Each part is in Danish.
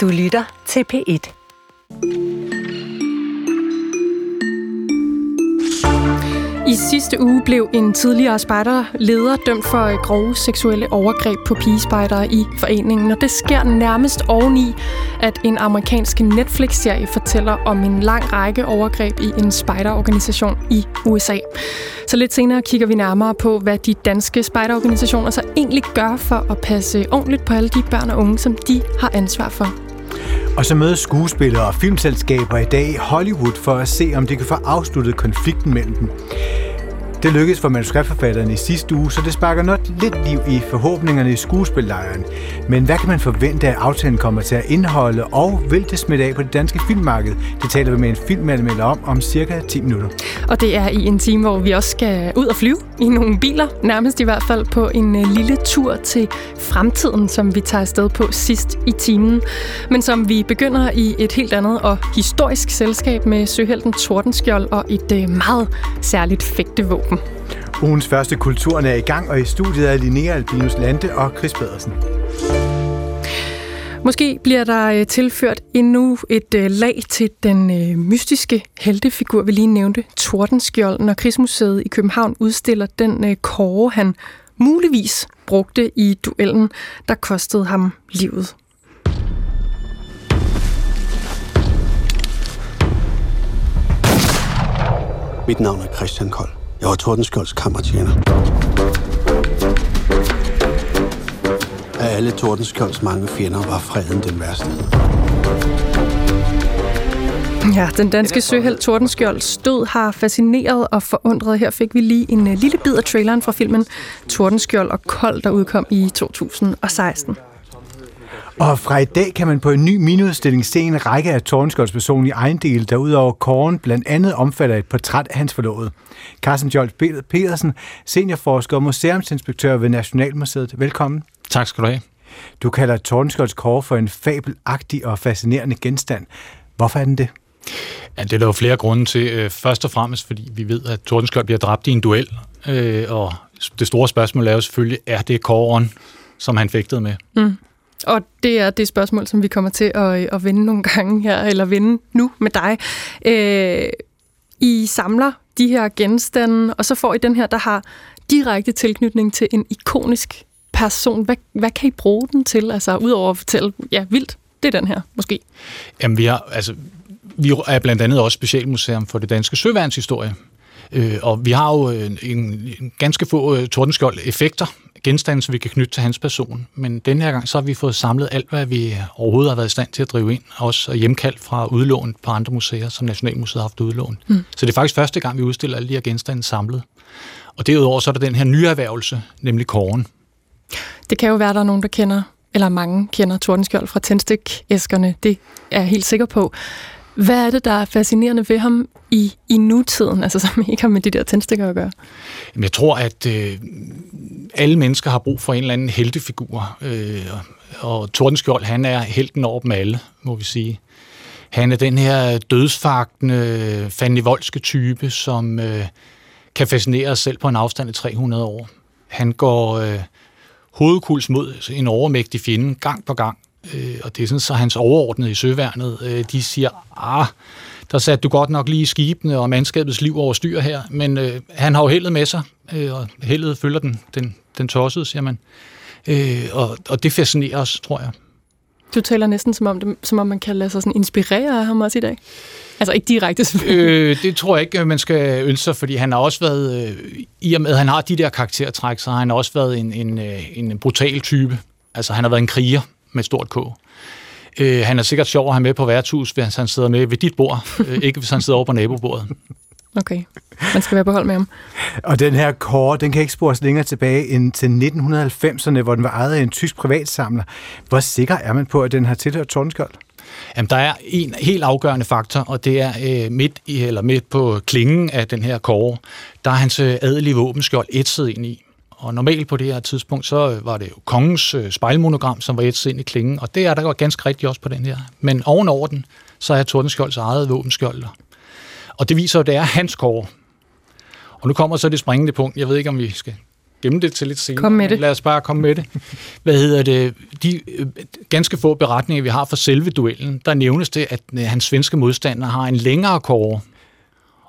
Du lytter til P1. I sidste uge blev en tidligere spejderleder dømt for grove seksuelle overgreb på pigespejdere i foreningen, og det sker nærmest oveni, at en amerikansk Netflix-serie fortæller om en lang række overgreb i en spejderorganisation i USA. Så lidt senere kigger vi nærmere på, hvad de danske spejderorganisationer så egentlig gør for at passe ordentligt på alle de børn og unge, som de har ansvar for. Og så mødes skuespillere og filmselskaber i dag i Hollywood for at se, om de kan få afsluttet konflikten mellem dem. Det lykkedes for manuskriptforfatterne i sidste uge, så det sparker noget lidt liv i forhåbningerne i skuespillejren. Men hvad kan man forvente, at aftalen kommer til at indeholde, og vil det smitte af på det danske filmmarked? Det taler vi med en filmanmelder om cirka 10 minutter. Og det er i en time, hvor vi også skal ud og flyve i nogle biler, nærmest i hvert fald på en lille tur til fremtiden, som vi tager afsted på sidst i timen. Men som vi begynder i et helt andet og historisk selskab med søhelten Tordenskjold og et meget særligt fægtevåben. Ugens første Kulturen er i gang, og i studiet er Linnea Albinus Lande og Chris Pedersen. Måske bliver der tilført endnu et lag til den mystiske heltefigur, vi lige nævnte, Tordenskjold, når Krigsmuseet i København udstiller den kåre, han muligvis brugte i duellen, der kostede ham livet. Mit navn er Christian Kold. Jeg var Tordenskjolds kammertjener. Af alle Tordenskjolds mange fjender var freden den værste. Ja, den danske søhelt Tordenskjolds død har fascineret og forundret. Her fik vi lige en lille bid af traileren fra filmen Tordenskjold og Kold, der udkom i 2016. Og fra i dag kan man på en ny minudstilling se en række af Tordenskjolds personlige ejendele, der udover kåren blandt andet omfatter et portræt af hans forlovede. Carsten Skjold Petersen, seniorforsker og museumsinspektør ved Nationalmuseet. Velkommen. Tak skal du have. Du kalder Tordenskjolds kåre for en fabelagtig og fascinerende genstand. Hvorfor er den det? Ja, det er der jo flere grunde til. Først og fremmest, fordi vi ved, at Tordenskjold bliver dræbt i en duel. Og det store spørgsmål er jo selvfølgelig, er det kåren, som han fægtede med? Mm. Og det er det spørgsmål, som vi kommer til at vende nogle gange her, eller vende nu med dig. I samler de her genstande, og så får I den her, der har direkte tilknytning til en ikonisk person. Hvad kan I bruge den til? Altså, udover at fortælle, ja, vildt, det er den her, måske. Jamen, vi er blandt andet også specialmuseum for det danske søværnshistorie. Og vi har jo en ganske få Tordenskjold-effekter, genstande, som vi kan knytte til hans person. Men denne her gang, så har vi fået samlet alt, hvad vi overhovedet har været i stand til at drive ind, også hjemkaldt fra udlån på andre museer, som Nationalmuseet har haft udlån. Mm. Så det er faktisk første gang, vi udstiller alle de her genstande samlet. Og derudover, så er der den her nye erhvervelse, nemlig kåren. Det kan jo være, der er nogen, der kender, eller mange kender Tordenskjold fra tændstikæskerne. Det er jeg helt sikker på. Hvad er det, der er fascinerende ved ham i nutiden, altså som ikke har med de der tændstikker at gøre? Jamen, jeg tror, at alle mennesker har brug for en eller anden heltefigur, og Tordenskjold, han er helten over dem alle, må vi sige. Han er den her dødsfagtende, fandenivoldske type, som kan fascinere os selv på en afstand af 300 år. Han går hovedkuls mod en overmægtig fjende gang på gang, og det er sådan, så hans overordnede i søværnet, de siger, der satte du godt nok lige skibene og mandskabets liv over styr her, men han har jo heldet med sig, og heldet følger den tossede, siger man. Og det fascinerer os, tror jeg. Du taler næsten som om man kan lade sig sådan inspirere af ham også i dag. Altså ikke direkte. Det tror jeg ikke, man skal ønske sig, fordi han har også været, i og med at han har de der karaktertræk, så har han også været en brutal type. Altså han har været en kriger med stort K. Han er sikkert sjov at have med på værtshus, hvis han sidder med ved dit bord, ikke hvis han sidder over på nabobordet. Okay, man skal være på hold med ham. Og den her kåre, den kan ikke spores længere tilbage end til 1990'erne, hvor den var ejet af en tysk privatsamler. Hvor sikker er man på, at den har tilhørt Tordenskjold? Jamen, der er en helt afgørende faktor, og det er midt på klingen af den her kåre, der er hans adelige våbenskjold ætset ind i. Og normalt på det her tidspunkt, så var det jo kongens spejlmonogram, som var ætset ind i klingen, og det er der jo ganske rigtigt også på den her. Men ovenover den, så er Tordenskjolds eget våbenskjold. Og det viser jo, det er hans kåre. Og nu kommer så det springende punkt. Jeg ved ikke, om vi skal gemme det til lidt senere. Kom med det. Lad os bare komme med det. De ganske få beretninger, vi har fra selve duellen, der nævnes det, at hans svenske modstander har en længere kåre,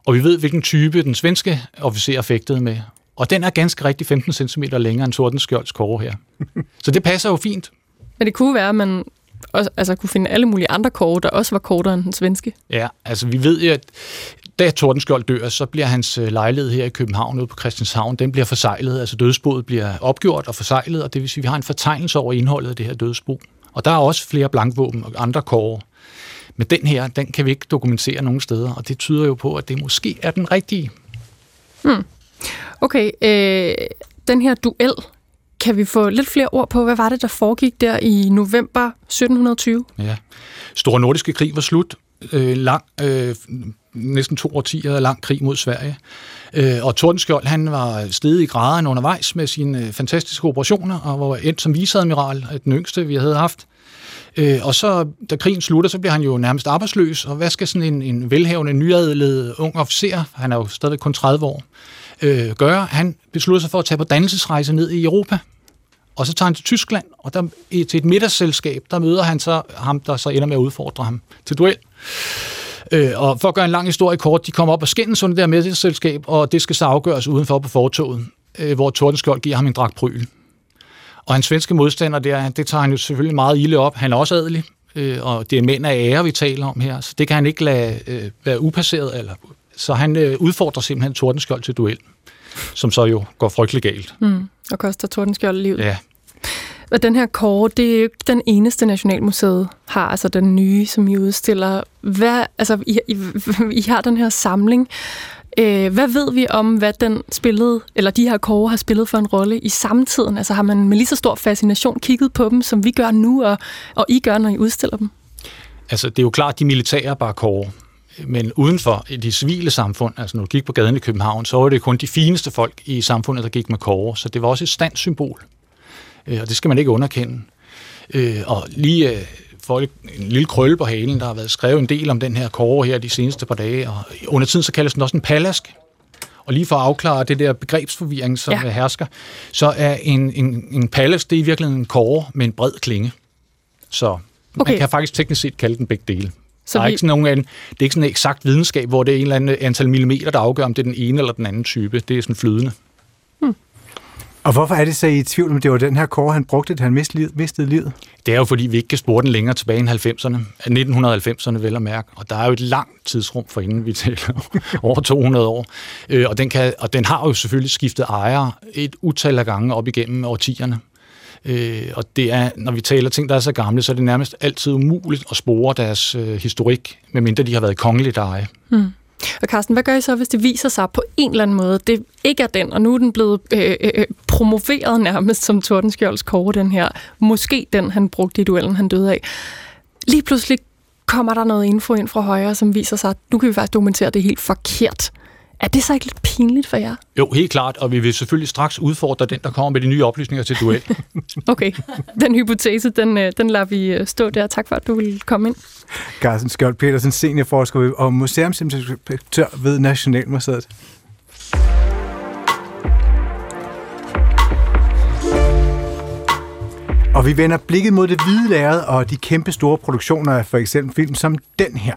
og vi ved, hvilken type den svenske officer fægtede med. Og den er ganske rigtig 15 cm længere end Tordenskjolds kåre her. Så det passer jo fint. Men det kunne være, at man også, kunne finde alle mulige andre kåre, der også var kortere end den svenske. Ja, altså vi ved jo, at da Tordenskjold dør, så bliver hans lejlighed her i København, ude på Christianshavn, den bliver forseglet. Altså dødsboet bliver opgjort og forseglet, og det vil sige, at vi har en fortegnelse over indholdet af det her dødsbo. Og der er også flere blankvåben og andre kåre. Men den her, den kan vi ikke dokumentere nogen steder, og det tyder jo på, at det måske er den rigtige. Hmm. Okay, den her duel, kan vi få lidt flere ord på, hvad var det, der foregik der i november 1720? Ja, Store Nordiske Krig var slut. Næsten 2 årtier lang krig mod Sverige. Og Tordenskjold, han var steget i graderne undervejs med sine fantastiske operationer, og var endt som viceadmiral, den yngste, vi havde haft. Og så, da krigen slutter, så bliver han jo nærmest arbejdsløs, og hvad skal sådan en velhavende, nyadlet ung officer, han er jo stadig kun 30 år, gøre? Han beslutter sig for at tage på dannelsesrejse ned i Europa, og så tager han til Tyskland, og der, til et middagsselskab, der møder han så ham, der så ender med at udfordre ham til duel. Og for at gøre en lang historie kort, de kommer op og skændes under det her middagsselskab, og det skal så afgøres udenfor på fortovet, hvor Tordenskjold giver ham en dragt pryl. Og hans svenske modstander, det tager han jo selvfølgelig meget ilde op. Han er også adelig, og det er mænd af ære, vi taler om her, så det kan han ikke lade være upasseret. Så han udfordrer simpelthen Tordenskjold til duel, som så jo går frygtelig galt. Mm, og koster Tordenskjold livet. Ja. Og den her kåre, det er jo ikke den eneste Nationalmuseet har, altså den nye, som I udstiller. I har den her samling. Hvad ved vi om, hvad den spillede, eller de her kåre har spillet for en rolle i samtiden? Altså har man med lige så stor fascination kigget på dem, som vi gør nu, og I gør, når I udstiller dem? Altså det er jo klart, de militære bare kåre. Men udenfor de civile samfund, altså når du gik på gaden i København, så var det kun de fineste folk i samfundet, der gik med kåre. Så det var også et standssymbol. Og det skal man ikke underkende. Og lige for en lille krølle på halen, der har været skrevet en del om den her kåre her de seneste par dage, og under tiden så kaldes den også en palask. Og lige for at afklare det der begrebsforvirring, som hersker, så er en palask, det er i virkeligheden en kåre med en bred klinge. Så man kan faktisk teknisk set kalde den begge dele. Så der er ikke sådan nogen anden, det er ikke sådan en eksakt videnskab, hvor det er en eller anden antal millimeter, der afgør, om det er den ene eller den anden type. Det er sådan flydende. Og hvorfor er det så i tvivl, om det var den her kåre, han brugte, da han mistede livet? Det er jo, fordi vi ikke kan spore den længere tilbage end 1990'erne, vel at mærke. Og der er jo et langt tidsrum forinden, vi taler over 200 år. Og den har jo selvfølgelig skiftet ejere et utal af gange op igennem årtierne. Og det er, når vi taler ting, der er så gamle, så er det nærmest altid umuligt at spore deres historik, medmindre de har været kongeligt eje. Mm. Og Carsten, hvad gør I så, hvis det viser sig på en eller anden måde, det ikke er den, og nu er den blevet promoveret nærmest som Tordenskjolds kåre, den her, måske den, han brugte i duellen, han døde af. Lige pludselig kommer der noget info ind fra højre, som viser sig, at nu kan vi faktisk dokumentere det helt forkert. Er det så ikke lidt pinligt for jer? Jo, helt klart, og vi vil selvfølgelig straks udfordre den, der kommer med de nye oplysninger til duel. Okay, den hypotese, den lader vi stå der. Tak for, at du ville komme ind. Carsten Skjold Petersen, seniorforsker og museumsinspektør ved Nationalmuseet. Og vi vender blikket mod det hvide lærred og de kæmpe store produktioner af for eksempel film som den her.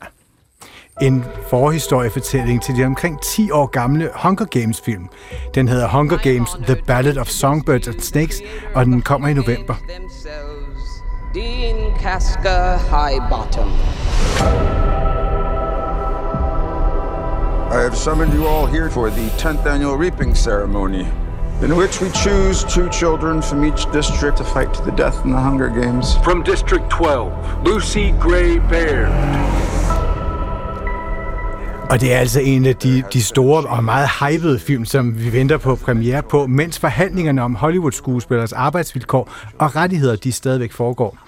En forhistoriefortælling til de omkring 10 år gamle Hunger Games-film. Den hedder Hunger Games: The Ballad of Songbirds and Snakes, og den kommer i november. I have summoned you all here for the 10th annual reaping ceremony, in which we choose 2 children from each district to fight to the death in the Hunger Games. From District 12, Lucy Gray Baird. Og det er altså en af de store og meget hypede film, som vi venter på premiere på, mens forhandlingerne om Hollywood-skuespillers arbejdsvilkår og rettigheder, de stadigvæk foregår.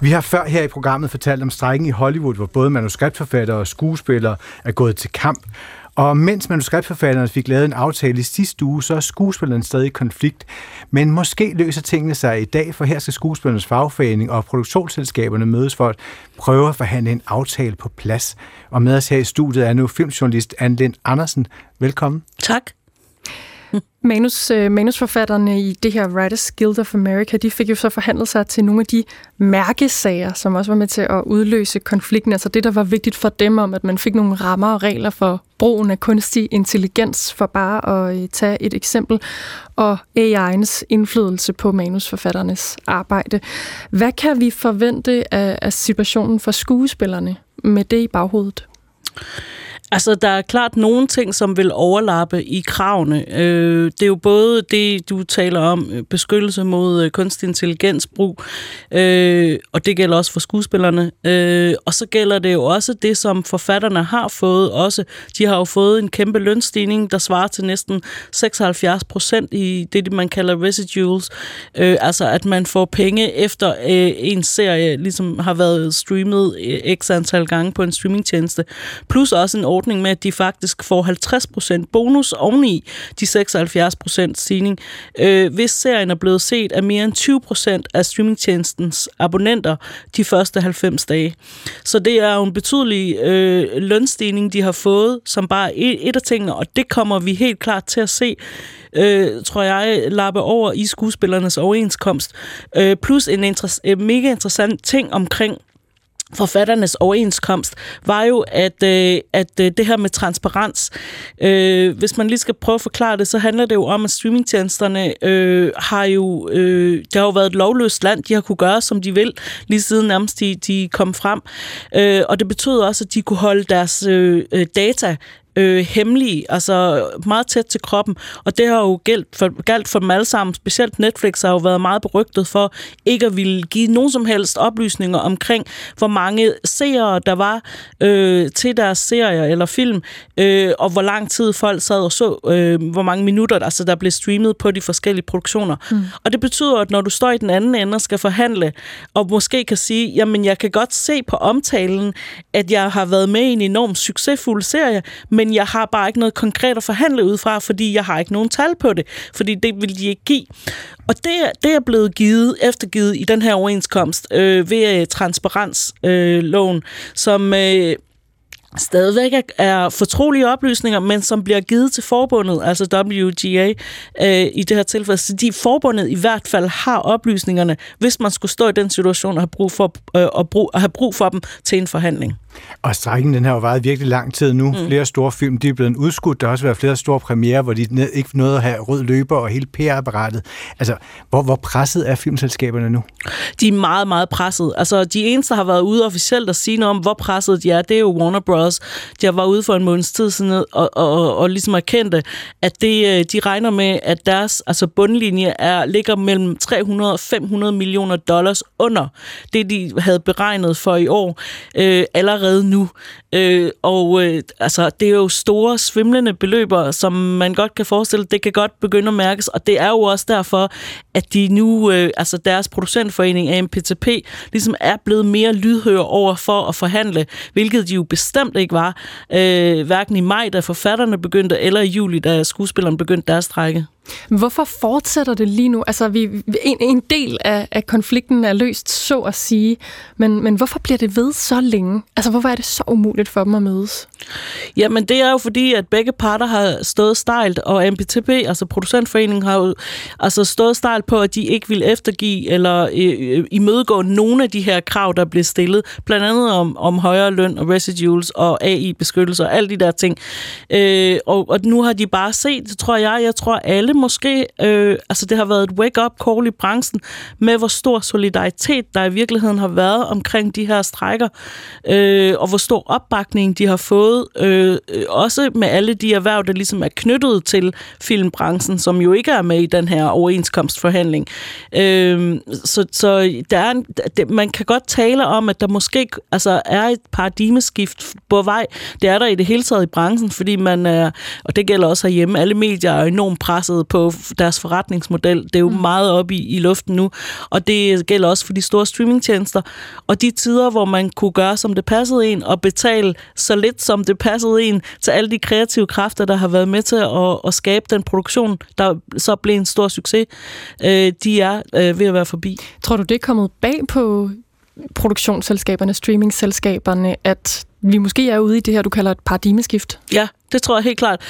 Vi har før her i programmet fortalt om strejken i Hollywood, hvor både manuskriptforfattere og skuespillere er gået til kamp. Og mens manuskriptforfatterne fik lavet en aftale i sidste uge, så er skuespillerne stadig i konflikt. Men måske løser tingene sig i dag, for her skal skuespillernes fagforening og produktionsselskaberne mødes for at prøve at forhandle en aftale på plads. Og med os her i studiet er nu filmjournalist Anne-Lind Andersen. Velkommen. Tak. Manusforfatterne i det her Writers Guild of America, de fik jo så forhandlet sig til nogle af de mærkesager, som også var med til at udløse konflikten. Altså det, der var vigtigt for dem om, at man fik nogle rammer og regler for brugen af kunstig intelligens, for bare at tage et eksempel, og AI'ens indflydelse på manusforfatternes arbejde. Hvad kan vi forvente af situationen for skuespillerne med det i baghovedet? Altså, der er klart nogle ting, som vil overlappe i kravene. Det er jo både det, du taler om, beskyttelse mod kunstig intelligensbrug, og det gælder også for skuespillerne. Og så gælder det jo også det, som forfatterne har fået også. De har jo fået en kæmpe lønstigning, der svarer til næsten 76% i det, man kalder residuals. Altså, at man får penge efter en serie, ligesom har været streamet x antal gange på en streamingtjeneste. Plus også en ordning med, at de faktisk får 50% bonus oveni de 76% stigning, hvis serien er blevet set af mere end 20% af streamingtjenestens abonnenter de første 90 dage. Så det er jo en betydelig lønstigning, de har fået, som bare et af tingene, og det kommer vi helt klart til at se, tror jeg, lappe over i skuespillernes overenskomst. Plus en mega interessant ting omkring forfatternes overenskomst, var jo, at det her med transparens, hvis man lige skal prøve at forklare det, så handler det jo om, at streamingtjenesterne har jo, der har jo været et lovløst land, de har kunne gøre, som de vil, lige siden nærmest de kom frem, og det betød også, at de kunne holde deres data hemmelige, altså meget tæt til kroppen, og det har jo galt for dem alle sammen. Specielt Netflix har jo været meget berygtet for ikke at ville give nogen som helst oplysninger omkring, hvor mange seere der var til deres serier eller film, og hvor lang tid folk sad og så, hvor mange minutter altså, der blev streamet på de forskellige produktioner. Og det betyder, at når du står i den anden ende og skal forhandle, og måske kan sige, jamen jeg kan godt se på omtalen, at jeg har været med i en enormt succesfuld serie, men jeg har bare ikke noget konkret at forhandle ud fra, fordi jeg har ikke nogen tal på det, fordi det vil de ikke give. Og det er blevet eftergivet i den her overenskomst ved transparensloven, som stadigvæk er fortrolige oplysninger, men som bliver givet til forbundet, altså WGA i det her tilfælde. Så de forbundet i hvert fald har oplysningerne, hvis man skulle stå i den situation og have brug for, at have brug for dem til en forhandling. Og strækken, den har jo været virkelig lang tid nu. Flere store film, de er blevet udskudt. Der har også været flere store premiere, hvor de ikke nåede at have rød løber og hele PR-apparatet. Altså, hvor presset er filmselskaberne nu? De er meget, meget presset. Altså, de eneste, der har været ude officielt at sige noget om, hvor presset de er, det er jo Warner Bros. De var ude for en måneds tid siden og ligesom erkendte, at de regner med, at deres altså bundlinje ligger mellem 300 og 500 millioner dollars under det, de havde beregnet for i år. Allerede nu. Altså, det er jo store, svimlende beløber, som man godt kan forestille, det kan godt begynde at mærkes, og det er jo også derfor, at de nu, altså deres producentforening AMPTP, ligesom er blevet mere lydhør over for at forhandle, hvilket de jo bestemt ikke var, hverken i maj, da forfatterne begyndte, eller i juli, da skuespillerne begyndte deres strejke. Hvorfor fortsætter det lige nu? Altså, en del af konflikten er løst, så at sige, men hvorfor bliver det ved så længe? Altså, hvorfor er det så umuligt for dem at mødes? Jamen, det er jo fordi, at begge parter har stået stejlt, og AMPTP, altså producentforeningen, har jo altså stået stejlt på, at de ikke vil eftergive eller imødegå nogle af de her krav, der bliver stillet, blandt andet om højere løn og residuals og AI-beskyttelse og alle de der ting. Og nu har de bare set, tror jeg alle måske, altså det har været et wake-up call i branchen med, hvor stor solidaritet der i virkeligheden har været omkring de her strejker, og hvor stor opbakning de har fået, også med alle de erhverv, der ligesom er knyttet til filmbranchen, som jo ikke er med i den her overenskomstforhandling. Så der er man kan godt tale om, at der måske altså er et paradigmeskift på vej. Det er der i det hele taget i branchen, fordi man er, og det gælder også herhjemme, alle medier er enormt presset på deres forretningsmodel. Det er jo meget oppe i luften nu, og det gælder også for de store streamingtjenester. Og de tider, hvor man kunne gøre, som det passede en, og betale så lidt, som det passede en, til alle de kreative kræfter, der har været med til at skabe den produktion, der så blev en stor succes, de er ved at være forbi. Tror du, det er kommet bag på produktionsselskaberne, streamingselskaberne, at vi måske er ude i det her, du kalder et paradigmeskift? Ja, Det tror jeg helt klart.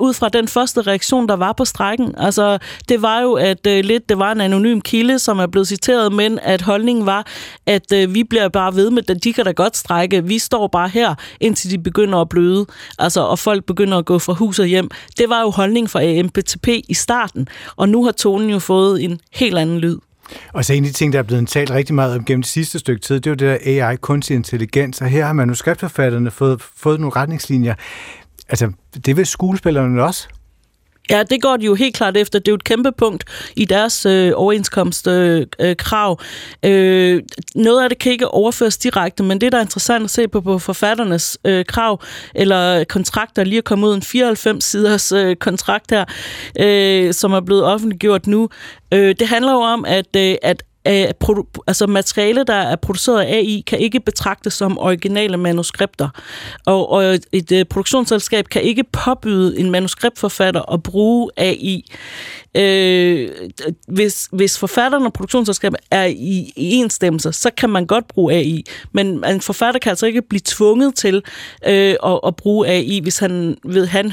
Ud fra den første reaktion, der var på strejken. Altså, det var jo, at det var en anonym kilde, som er blevet citeret, men at holdningen var, at vi bliver bare ved med, at de kan da godt strejke. Vi står bare her, indtil de begynder at bløde. Altså, og folk begynder at gå fra hus og hjem. Det var jo holdningen fra AMPTP i starten, og nu har tonen jo fået en helt anden lyd. Og så en af de ting, der er blevet talt rigtig meget om gennem det sidste stykke tid, det er jo det der AI, kunstig intelligens, og her har manuskriptforfatterne fået nogle retningslinjer. Altså, det vil skuespillerne også? Ja, det går de jo helt klart efter. Det er jo et kæmpe punkt i deres overenskomstkrav. Noget af det kan ikke overføres direkte, men det, der er interessant at se på forfatternes krav eller kontrakter, lige at komme ud en 94-siders kontrakt her, som er blevet offentliggjort nu. Det handler jo om, at materiale, der er produceret af AI, kan ikke betragtes som originale manuskripter. Og et produktionsselskab kan ikke påbyde en manuskriptforfatter at bruge AI. Hvis forfatteren og produktionsselskabet er i enstemmelse, så kan man godt bruge AI. Men en forfatter kan altså ikke blive tvunget til at bruge AI, hvis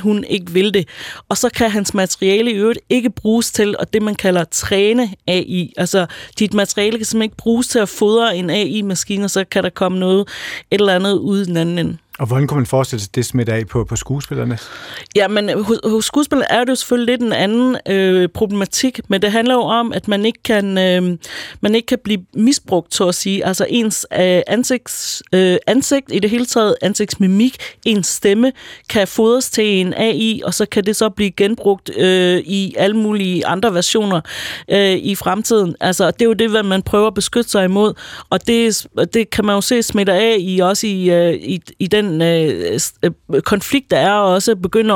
hun ikke vil det. Og så kan hans materiale i øvrigt ikke bruges til, og det man kalder træne AI. Altså, dit materiale kan simpelthen ikke bruges til at fodre en AI-maskine, og så kan der komme noget et eller andet ud i den anden ende. Og hvordan kunne man forestille sig det smidt af på skuespillerne? Ja, men hos skuespillerne er det jo selvfølgelig lidt en anden problematik, men det handler jo om, at man ikke kan, blive misbrugt, så at sige. Altså ens ansigt, i det hele taget ansigtsmimik, ens stemme, kan fodres til en AI, og så kan det så blive genbrugt i alle mulige andre versioner i fremtiden. Altså, det er jo det, hvad man prøver at beskytte sig imod, og det kan man jo se smidt af i den konflikt, der er, og også begynder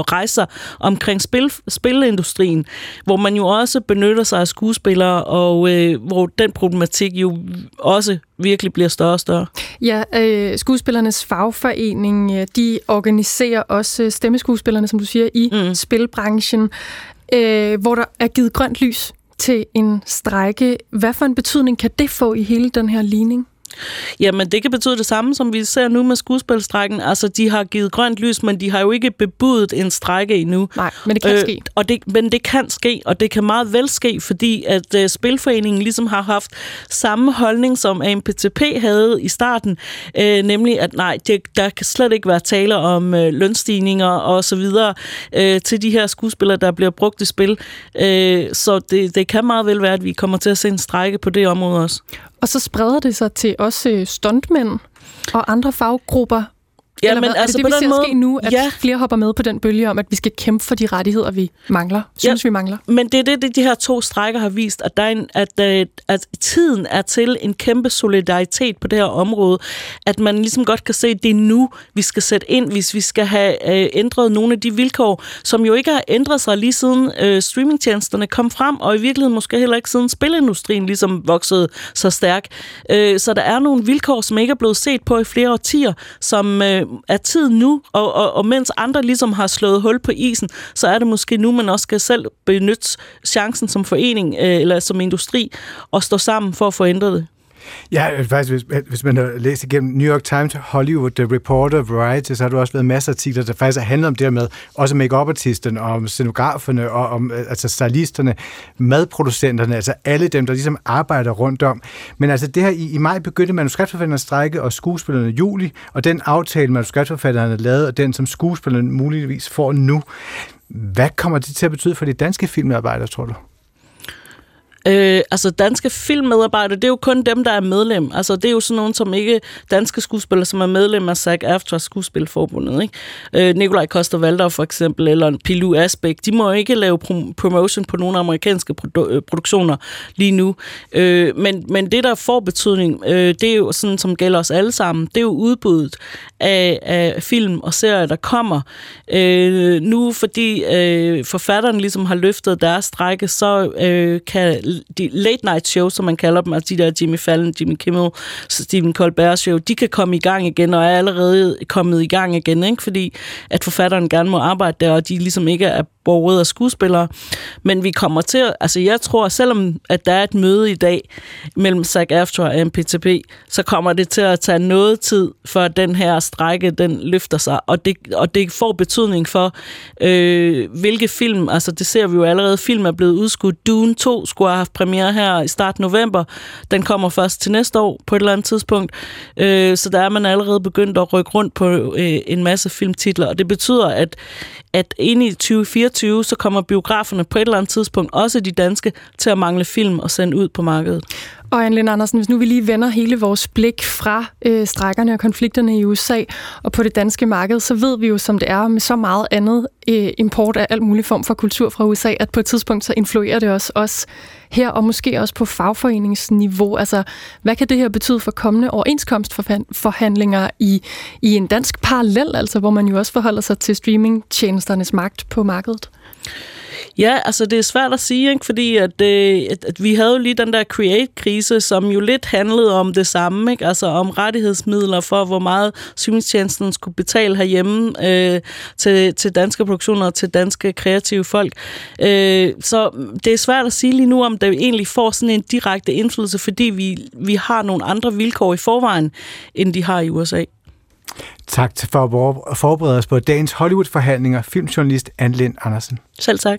at rejse sig omkring spilindustrien, hvor man jo også benytter sig af skuespillere, og hvor den problematik jo også virkelig bliver større og større. Ja, skuespillernes fagforening, de organiserer også stemmeskuespillerne, som du siger, i spilbranchen, hvor der er givet grønt lys til en strejke. Hvad for en betydning kan det få i hele den her ligning? Jamen, det kan betyde det samme, som vi ser nu med skuespilstrækken. Altså, de har givet grønt lys, men de har jo ikke bebudet en strække endnu. Nej, men det kan ske. Men det kan ske, og det kan meget vel ske, fordi at Spilforeningen ligesom har haft samme holdning, som AMPTP havde i starten, nemlig at nej, der kan slet ikke være tale om lønstigninger og så videre til de her skuespillere, der bliver brugt i spil. Så det kan meget vel være, at vi kommer til at se en strække på det område også. Og så spreder det sig til også stuntmænd og andre faggrupper. Ja, men altså det, vi ser ske nu, at flere hopper med på den bølge om, at vi skal kæmpe for de rettigheder, vi mangler, vi mangler. Men det er det, de her to strejker har vist, at, at tiden er til en kæmpe solidaritet på det her område, at man ligesom godt kan se, at det er nu, vi skal sætte ind, hvis vi skal have ændret nogle af de vilkår, som jo ikke har ændret sig lige siden streamingtjenesterne kom frem, og i virkeligheden måske heller ikke siden spilindustrien ligesom voksede så stærk. Så der er nogle vilkår, som ikke er blevet set på i flere årtier, som er tid nu, og mens andre ligesom har slået hul på isen, så er det måske nu, man også skal selv benytte chancen som forening eller som industri og stå sammen for at få ændret det. Ja, faktisk, hvis man har læst igennem New York Times, Hollywood, The Reporter, Variety, så har du også været masser af artikler, der faktisk handler om det her med, også make-up-artisterne, om scenograferne, og om altså stylisterne, madproducenterne, altså alle dem, der ligesom arbejder rundt om. Men altså det her, i maj begyndte manuskriptforfatterne at strejke, og skuespillerne i juli, og den aftale, manuskriptforfatterne lavede, og den, som skuespillerne muligvis får nu. Hvad kommer det til at betyde for de danske filmarbejdere, tror du? Altså danske filmmedarbejdere, det er jo kun dem, der er medlem. Altså det er jo sådan nogen, som ikke danske skuespillere, som er medlem af SAG-AFTRA Skuespilforbundet, ikke? Nikolaj Coster-Waldau for eksempel, eller Pilou Asbæk, de må jo ikke lave promotion på nogle amerikanske produktioner lige nu. Men det, der får betydning, det er jo sådan, som gælder os alle sammen, det er jo udbuddet af film og serier, der kommer. Nu, fordi forfatteren ligesom har løftet deres strejke, så kan de late night shows, som man kalder dem, altså de der Jimmy Fallon, Jimmy Kimmel, Stephen Colbert show, de kan komme i gang igen, og er allerede kommet i gang igen, ikke? Fordi at forfatteren gerne må arbejde der, og de ligesom ikke er borget af skuespillere. Men vi kommer til, altså jeg tror, selvom at der er et møde i dag mellem SAG-AFTRA og AMPTP, så kommer det til at tage noget tid, før den her strække, den løfter sig. Og det får betydning for, hvilke film, altså det ser vi jo allerede, film er blevet udskudt. Dune 2 skulle have haft premiere her i start november. Den kommer først til næste år på et eller andet tidspunkt. Så der er man allerede begyndt at rykke rundt på en masse filmtitler, og det betyder, at inde i 2024, så kommer biograferne på et eller andet tidspunkt, også de danske, til at mangle film og sende ud på markedet. Og Anne-Lind Andersen, hvis nu vi lige vender hele vores blik fra strækkerne og konflikterne i USA og på det danske marked, så ved vi jo, som det er med så meget andet import af alt mulig form for kultur fra USA, at på et tidspunkt så influerer det også os her, og måske også på fagforeningsniveau. Altså, hvad kan det her betyde for kommende overenskomstforhandlinger i en dansk parallel, altså hvor man jo også forholder sig til streamingtjenesternes magt på markedet? Ja, altså det er svært at sige, ikke? Fordi at vi havde jo lige den der Create-krise, som jo lidt handlede om det samme, ikke? Altså om rettighedsmidler for, hvor meget streamingtjenesten skulle betale herhjemme til danske produktioner og til danske kreative folk. Så det er svært at sige lige nu, om det egentlig får sådan en direkte indflydelse, fordi vi har nogle andre vilkår i forvejen, end de har i USA. Tak for at forberede os på dagens Hollywood-forhandlinger, filmjournalist Anne-Lind Andersen. Selv tak.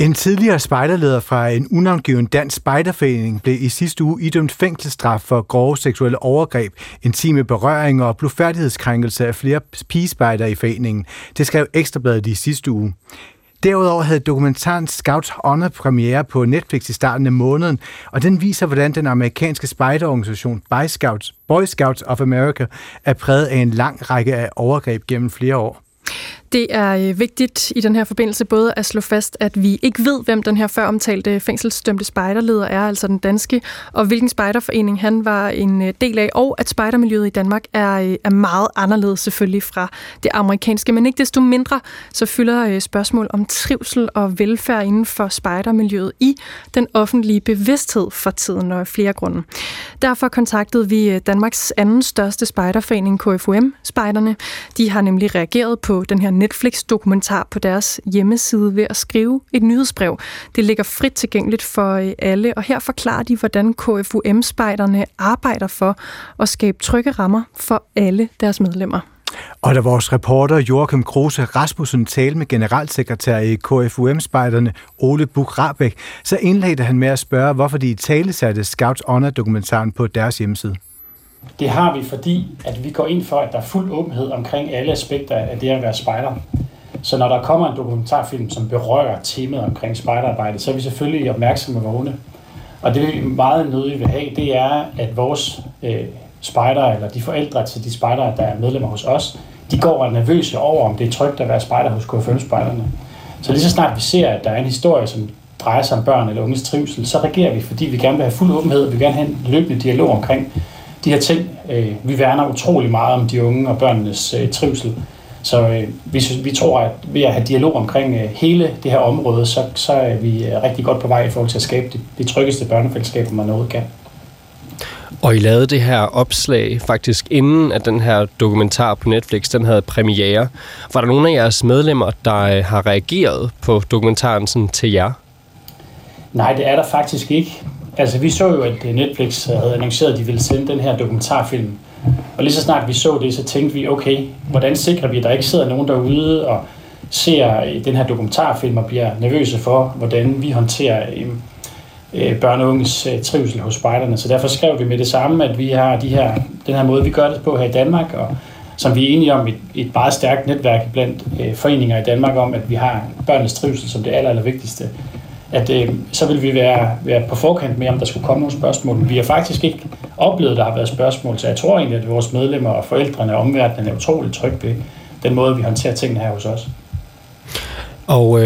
En tidligere spejderleder fra en unavngiven dansk spejderforening blev i sidste uge idømt fængselsstraf for grove seksuelle overgreb, intime berøringer og blufærdighedskrænkelse af flere pigespejdere i foreningen. Det skrev Ekstrabladet i sidste uge. Derudover havde dokumentaren Scouts Honor premiere på Netflix i starten af måneden, og den viser, hvordan den amerikanske spejderorganisation Boy Scouts of America er præget af en lang række af overgreb gennem flere år. Det er vigtigt i den her forbindelse både at slå fast, at vi ikke ved, hvem den her føromtalte fængselsdømte spejderleder er, altså den danske, og hvilken spejderforening han var en del af, og at spejdermiljøet i Danmark er meget anderledes selvfølgelig fra det amerikanske. Men ikke desto mindre, så fylder spørgsmål om trivsel og velfærd inden for spejdermiljøet i den offentlige bevidsthed for tiden og flere grunde. Derfor kontaktede vi Danmarks anden største spejderforening, KFUM, spejderne. De har nemlig reageret på den her Netflix-dokumentar på deres hjemmeside ved at skrive et nyhedsbrev. Det ligger frit tilgængeligt for alle, og her forklarer de, hvordan KFUM-spejderne arbejder for at skabe trygge rammer for alle deres medlemmer. Og da vores reporter Joachim Kruse Rasmussen talte med generalsekretær i KFUM-spejderne Ole Buch-Rabæk, så indledte han med at spørge, hvorfor de talesatte Scouts Honor-dokumentaren på deres hjemmeside. Det har vi, fordi at vi går ind for, at der er fuld åbenhed omkring alle aspekter af det at være spejder. Så når der kommer en dokumentarfilm, som berører temaet omkring spejderarbejde, så er vi selvfølgelig opmærksomme og vågne. Og det vi meget nødig vil have, det er, at vores spejdere, eller de forældre til de spejdere, der er medlemmer hos os, de går nervøse over, om det er trygt at være spejder hos KFUM-spejderne. Så lige så snart vi ser, at der er en historie, som drejer sig om børn eller unges trivsel, så reagerer vi, fordi vi gerne vil have fuld åbenhed, og vi vil gerne have en løbende dialog omkring de her ting. Vi værner utrolig meget om de unge og børnenes trivsel, så vi tror, at ved at have dialog omkring hele det her område, så er vi rigtig godt på vej i forhold til at skabe det tryggeste børnefællesskab, man noget kan. Og I lavede det her opslag faktisk inden, at den her dokumentar på Netflix, den havde premiere. Var der nogen af jeres medlemmer, der har reageret på dokumentaren sådan til jer? Nej, det er der faktisk ikke. Altså, vi så jo, at Netflix havde annonceret, at de ville sende den her dokumentarfilm. Og lige så snart vi så det, så tænkte vi, okay, hvordan sikrer vi, at der ikke sidder nogen derude og ser den her dokumentarfilm og bliver nervøse for, hvordan vi håndterer børn og unges trivsel hos spejderne. Så derfor skrev vi med det samme, at vi har den her måde, vi gør det på her i Danmark, og som vi er enige om et meget stærkt netværk blandt foreninger i Danmark om, at vi har børnenes trivsel som det allervigtigste. At så vil vi være på forkant med, om der skulle komme nogle spørgsmål. Vi har faktisk ikke oplevet, at der har været spørgsmål, så jeg tror egentlig, at vores medlemmer og forældrene og omverdenen er utroligt trygge ved den måde, vi håndterer tingene her hos os. Og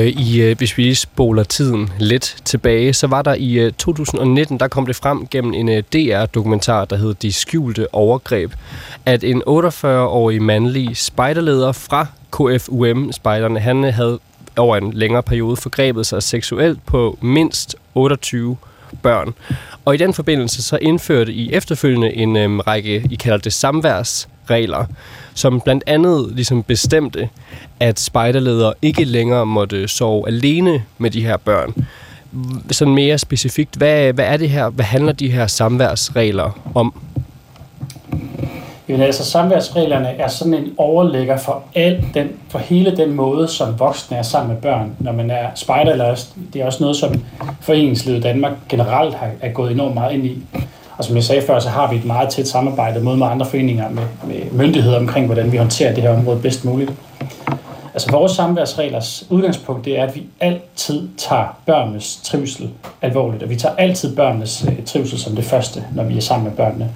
hvis vi spoler tiden lidt tilbage, så var der i 2019, der kom det frem gennem en DR-dokumentar, der hed De Skjulte Overgreb, at en 48-årig mandlig spejderleder fra KFUM-spejderne, han havde over en længere periode forgrebet sig seksuelt på mindst 28 børn. Og i den forbindelse så indførte I efterfølgende en række, I kalder det samværsregler, som blandt andet ligesom bestemte, at spejderledere ikke længere måtte sove alene med de her børn. Sådan mere specifikt, hvad er det her? Hvad handler de her samværsregler om? Jamen altså, samværsreglerne er sådan en overlægger for hele den måde, som voksne er sammen med børn, når man er spejder, eller det er også noget, som foreningslivet i Danmark generelt er gået enormt meget ind i. Og som jeg sagde før, så har vi et meget tæt samarbejde med andre foreninger, med myndigheder omkring, hvordan vi håndterer det her område bedst muligt. Altså vores samværsreglers udgangspunkt, det er, at vi altid tager børnenes trivsel alvorligt, og vi tager altid børnenes trivsel som det første, når vi er sammen med børnene.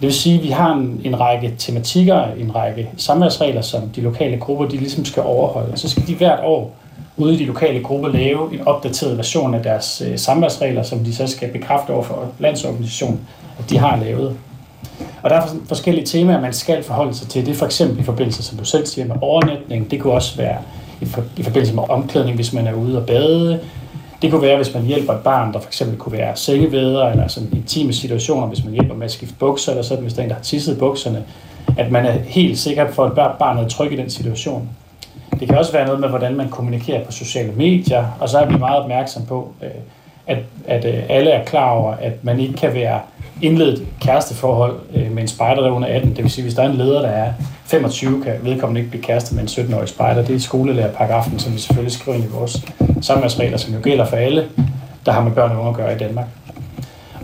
Det vil sige, at vi har en række tematikker, en række samværsregler, som de lokale grupper de ligesom skal overholde. Og så skal de hvert år ude i de lokale grupper lave en opdateret version af deres samværsregler, som de så skal bekræfte overfor landsorganisationen, at de har lavet. Og der er forskellige temaer, man skal forholde sig til. Det er for eksempel i forbindelse, som du selv siger, med overnatning. Det kunne også være i forbindelse med omklædning, hvis man er ude og bade. Det kunne være, hvis man hjælper et barn, der for eksempel kunne være sengevæder, eller sådan intime situationer, hvis man hjælper med at skifte bukser, eller sådan, hvis der er en, der har tisset bukserne, at man er helt sikker på, at barnet er tryg i den situation. Det kan også være noget med, hvordan man kommunikerer på sociale medier, og så er vi meget opmærksom på, at alle er klar over, at man ikke kan være indledt kæresteforhold med en spejder, der er under 18. Det vil sige, hvis der er en leder, der er 25, kan vedkommende ikke blive kæreste med en 17-årig spejder. Det er skolelærerparagraffen, som vi selvfølgelig skriver ind i vores samværsregler, som jo gælder for alle, der har med børn og unge at gøre i Danmark.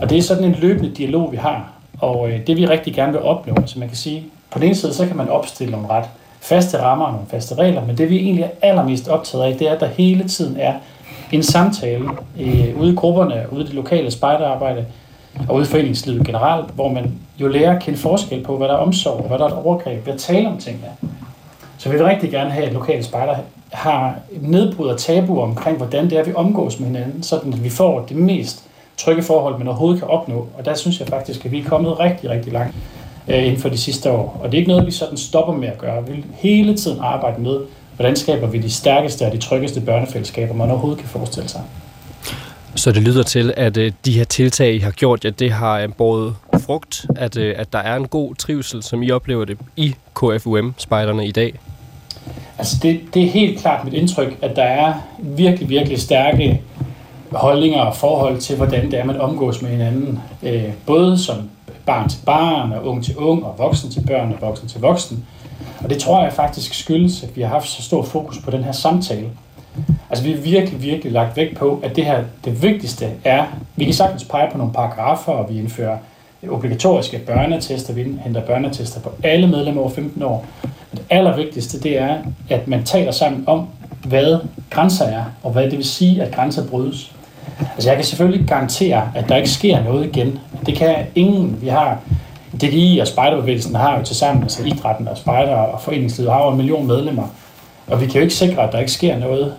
Og det er sådan en løbende dialog, vi har, og det vi rigtig gerne vil opnå, så man kan sige, på den ene side, så kan man opstille nogle ret faste rammer og nogle faste regler, men det vi egentlig er allermest optaget af, det er, at der hele tiden er en samtale ude i grupperne, ude i det lokale spejderarbejde, og ude i foreningslivet generelt, hvor man jo lærer at kende forskel på, hvad der er omsorg, og hvad der er et overgreb, ved at tale om tingene. Så vi vil rigtig gerne have, at lokale spejder har nedbryder tabuer omkring, hvordan det er, vi omgås med hinanden, sådan at vi får det mest trygge forhold, man overhovedet kan opnå. Og der synes jeg faktisk, at vi er kommet rigtig, rigtig langt inden for de sidste år. Og det er ikke noget, vi sådan stopper med at gøre. Vi vil hele tiden arbejde med, hvordan skaber vi de stærkeste og de tryggeste børnefællesskaber, man overhovedet kan forestille sig. Så det lyder til, at de her tiltag, I har gjort, det har båret frugt, at der er en god trivsel, som I oplever det i KFUM-spejderne i dag? Altså det er helt klart mit indtryk, at der er virkelig, virkelig stærke holdninger og forhold til, hvordan det er, man omgås med hinanden. Både som barn til barn, og ung til ung, og voksen til børn, og voksen til voksen. Og det tror jeg faktisk skyldes, at vi har haft så stor fokus på den her samtale. Altså vi har virkelig, virkelig lagt vægt på, at det her, det vigtigste er, vi kan sagtens pege på nogle paragrafer, og vi indfører obligatoriske børneattester, vi henter børneattester på alle medlemmer over 15 år. Men det allervigtigste, det er, at man taler sammen om, hvad grænser er, og hvad det vil sige, at grænser brydes. Altså jeg kan selvfølgelig garantere, at der ikke sker noget igen. Det kan ingen, vi har... DGI og spejderbevægelsen har jo til sammen, altså idrætten og spejder og foreningslivet har jo 1 million medlemmer. Og vi kan jo ikke sikre, at der ikke sker noget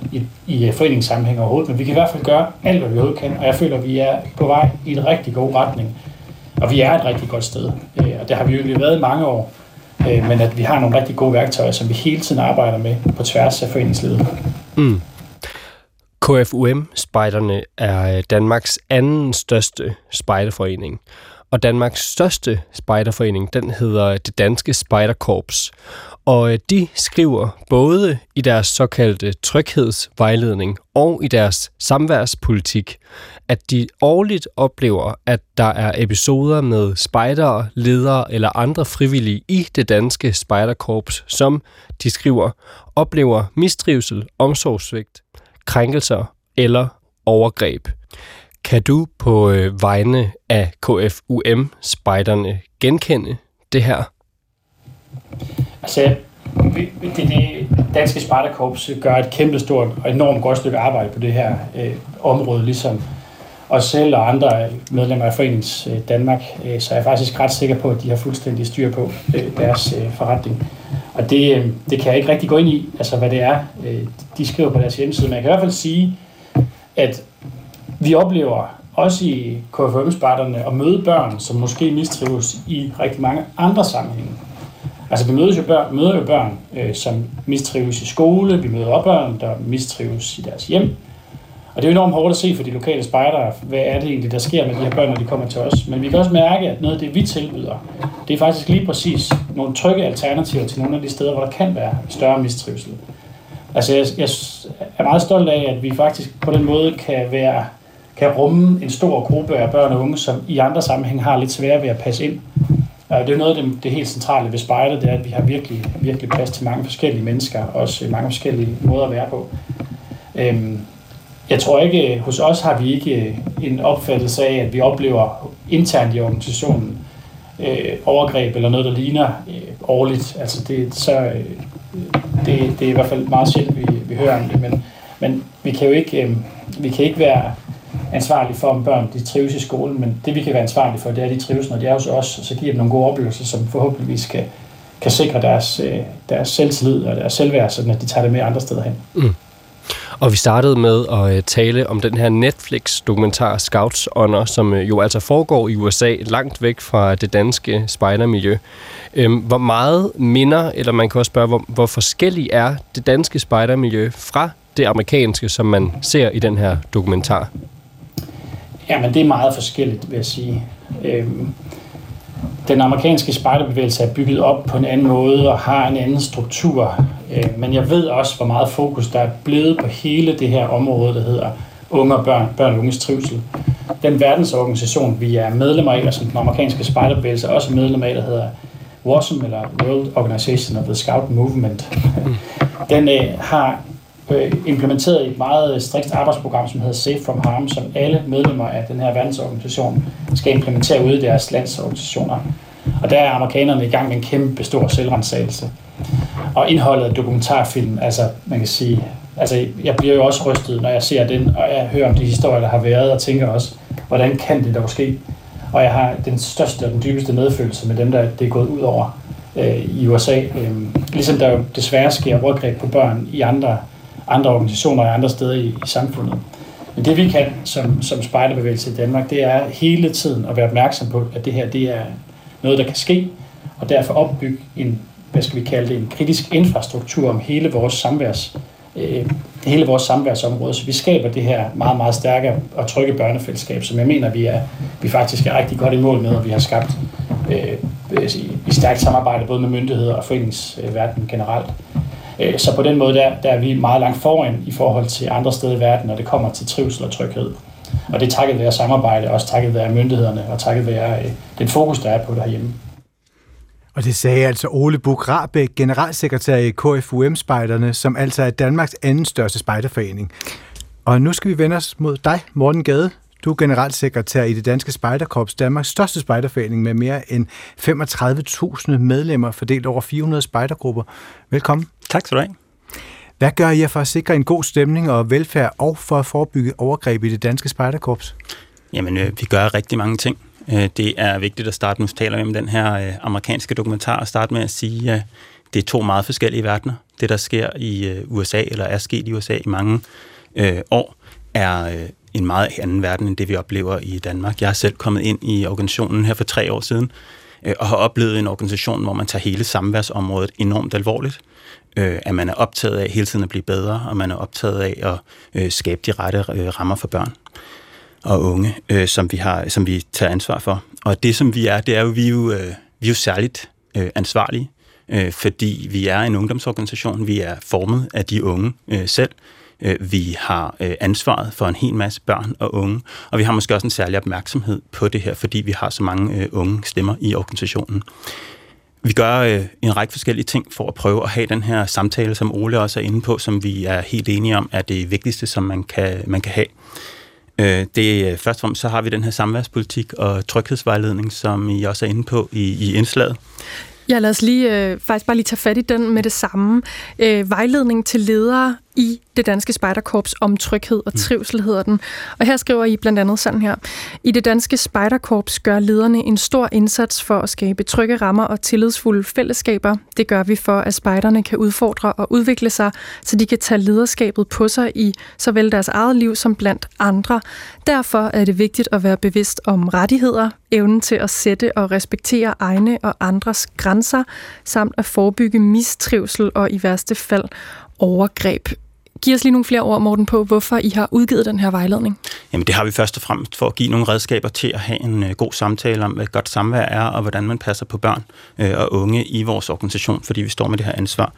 i foreningssammenhæng overhovedet, men vi kan i hvert fald gøre alt, hvad vi overhovedet kan, og jeg føler, at vi er på vej i en rigtig god retning. Og vi er et rigtig godt sted, og det har vi jo egentlig været i mange år, men at vi har nogle rigtig gode værktøjer, som vi hele tiden arbejder med på tværs af foreningslivet. Mm. KFUM-spejderne er Danmarks anden største spejderforening. Og Danmarks største spejderforening, den hedder Det Danske Spejderkorps. Og de skriver både i deres såkaldte tryghedsvejledning og i deres samværspolitik, at de årligt oplever, at der er episoder med spejdere, ledere eller andre frivillige i Det Danske Spejderkorps, som, de skriver, oplever mistrivsel, omsorgssvigt, krænkelser eller overgreb. Kan du på vegne af KFUM-spejderne genkende det her? Altså, det Danske Spejderkorps gør et kæmpestort og enormt godt stykke arbejde på det her område, ligesom os selv og andre medlemmer af Forenings Danmark, så er jeg faktisk ret sikker på, at de har fuldstændig styr på deres forretning. Og det kan jeg ikke rigtig gå ind i, altså hvad det er, de skriver på deres hjemmeside, men jeg kan i hvert fald sige, at vi oplever også i KFUM-spejderne at møde børn, som måske mistrives i rigtig mange andre sammenhænge. Altså vi møder jo børn, som mistrives i skole, vi møder børn, der mistrives i deres hjem. Og det er jo enormt hårdt at se for de lokale spejdere, hvad er det egentlig, der sker med de her børn, når de kommer til os. Men vi kan også mærke, at noget af det, vi tilbyder, det er faktisk lige præcis nogle trygge alternativer til nogle af de steder, hvor der kan være større mistrivsel. Altså, jeg er meget stolt af, at vi faktisk på den måde kan rumme en stor gruppe af børn og unge, som i andre sammenhæng har lidt svært ved at passe ind. Og det er noget af det helt centrale ved spejder, det er, at vi har virkelig, virkelig plads til mange forskellige mennesker, også mange forskellige måder at være på. Jeg tror ikke, hos os har vi ikke en opfattelse af, at vi oplever internt i organisationen overgreb eller noget, der ligner årligt. Altså det er i hvert fald meget sjældent, vi hører om det, men vi kan jo ikke, vi kan ikke være ansvarlige for, om børn de trives i skolen, men det vi kan være ansvarlige for, det er, at de trives, når de er hos os, og så giver dem nogle gode oplevelser, som forhåbentligvis kan sikre deres selvtillid og deres selvværd, sådan at de tager det med andre steder hen. Mm. Og vi startede med at tale om den her Netflix-dokumentar Scouts Honor, som jo altså foregår i USA, langt væk fra det danske spejdermiljø. Hvor meget minder, eller man kan også spørge, hvor forskellig er det danske spejdermiljø fra det amerikanske, som man ser i den her dokumentar? Jamen, det er meget forskelligt, vil jeg sige. Den amerikanske spejderbevægelse er bygget op på en anden måde og har en anden struktur. Men jeg ved også, hvor meget fokus der er blevet på hele det her område, der hedder unge og børn, børn og unges trivsel. Den verdensorganisation, vi er medlemmer af, og som den amerikanske spejderbevægelse også er medlemmer af, der hedder WOSM, eller World Organization of the Scout Movement, den har implementeret et meget strikt arbejdsprogram, som hedder Safe from Harm, som alle medlemmer af den her verdensorganisation skal implementere ude i deres landsorganisationer. Og der er amerikanerne i gang med en kæmpe stor selvransagelse. Og indholdet af dokumentarfilmen, altså man kan sige, altså jeg bliver jo også rystet, når jeg ser den, og jeg hører om de historier, der har været, og tænker også, hvordan kan det dog ske? Og jeg har den største og den dybeste medfølelse med dem, der det er gået ud over i USA. Ligesom der jo desværre sker overgreb på børn i andre organisationer og andre steder i samfundet. Men det vi kan som spejderbevægelse i Danmark, det er hele tiden at være opmærksom på, at det her det er noget, der kan ske, og derfor opbygge en, hvad skal vi kalde det, en kritisk infrastruktur om hele vores samværsområde, så vi skaber det her meget, meget stærke og trygge børnefællesskab, som jeg mener, vi faktisk er rigtig godt i mål med, og vi har skabt i stærkt samarbejde både med myndigheder og foreningsverdenen generelt. Så på den måde, der er vi meget langt foran i forhold til andre steder i verden, når det kommer til trivsel og tryghed. Og det er takket være samarbejde, også takket være myndighederne, og takket være den fokus, der er på derhjemme. Og det sagde altså Ole Buch-Rabæk, generalsekretær i KFUM-spejderne, som altså er Danmarks anden største spejderforening. Og nu skal vi vende os mod dig, Morten Gade. Du er generalsekretær i Det Danske Spejderkorps, Danmarks største spejderforening med mere end 35.000 medlemmer fordelt over 400 spejdergrupper. Velkommen. Tak skal du have. Hvad gør I for at sikre en god stemning og velfærd og for at forebygge overgreb i Det Danske Spejderkorps? Jamen, vi gør rigtig mange ting. Det er vigtigt at starte, nu taler vi om den her amerikanske dokumentar, og starte med at sige, at det er to meget forskellige verdener. Det, der sker i USA, eller er sket i USA i mange år, er en meget anden verden, end det vi oplever i Danmark. Jeg er selv kommet ind i organisationen her for 3 år siden, og har oplevet en organisation, hvor man tager hele samværsområdet enormt alvorligt. At man er optaget af hele tiden at blive bedre, og man er optaget af at skabe de rette rammer for børn og unge, som vi tager ansvar for. Og det, som vi er, det er jo, vi er jo særligt ansvarlige, fordi vi er en ungdomsorganisation, vi er formet af de unge selv. Vi har ansvaret for en hel masse børn og unge, og vi har måske også en særlig opmærksomhed på det her, fordi vi har så mange unge stemmer i organisationen. Vi gør en række forskellige ting for at prøve at have den her samtale, som Ole også er inde på, som vi er helt enige om, er det vigtigste, som man kan have. Først og fremmest så har vi den her samværspolitik og tryghedsvejledning, som I også er inde på i indslaget. Ja, lad os lige, faktisk bare lige tage fat i den med det samme. Vejledning til ledere i Det Danske Spejderkorps om tryghed og trivsel hedder den. Og her skriver I blandt andet sådan her. I Det Danske Spejderkorps gør lederne en stor indsats for at skabe trygge rammer og tillidsfulde fællesskaber. Det gør vi for, at spejderne kan udfordre og udvikle sig, så de kan tage lederskabet på sig i såvel deres eget liv som blandt andre. Derfor er det vigtigt at være bevidst om rettigheder, evnen til at sætte og respektere egne og andres grænser, samt at forebygge mistrivsel og i værste fald overgreb. Giv os lige nogle flere ord, Morten, på, hvorfor I har udgivet den her vejledning. Jamen, det har vi først og fremmest for at give nogle redskaber til at have en god samtale om, hvad godt samvær er, og hvordan man passer på børn og unge i vores organisation, fordi vi står med det her ansvar.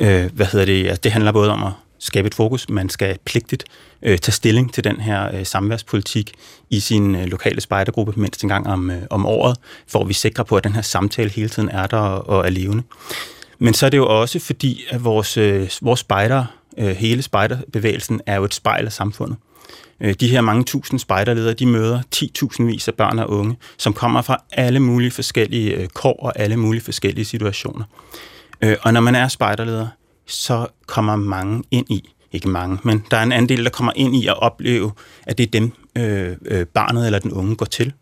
Altså, det handler både om at skabe et fokus, man skal pligtigt tage stilling til den her samværspolitik i sin lokale spejdergruppe mindst en gang om året, for at vi sikrer på, at den her samtale hele tiden er der og er levende. Men så er det jo også fordi, at vores spejdere, hele spejderbevægelsen, er jo et spejl af samfundet. De her mange tusind spejderledere, de møder 10.000 vis af børn og unge, som kommer fra alle mulige forskellige kår og alle mulige forskellige situationer. Og når man er spejderleder, så kommer mange ind i, ikke mange, men der er en andel, der kommer ind i at opleve, at det er dem, barnet eller den unge går til,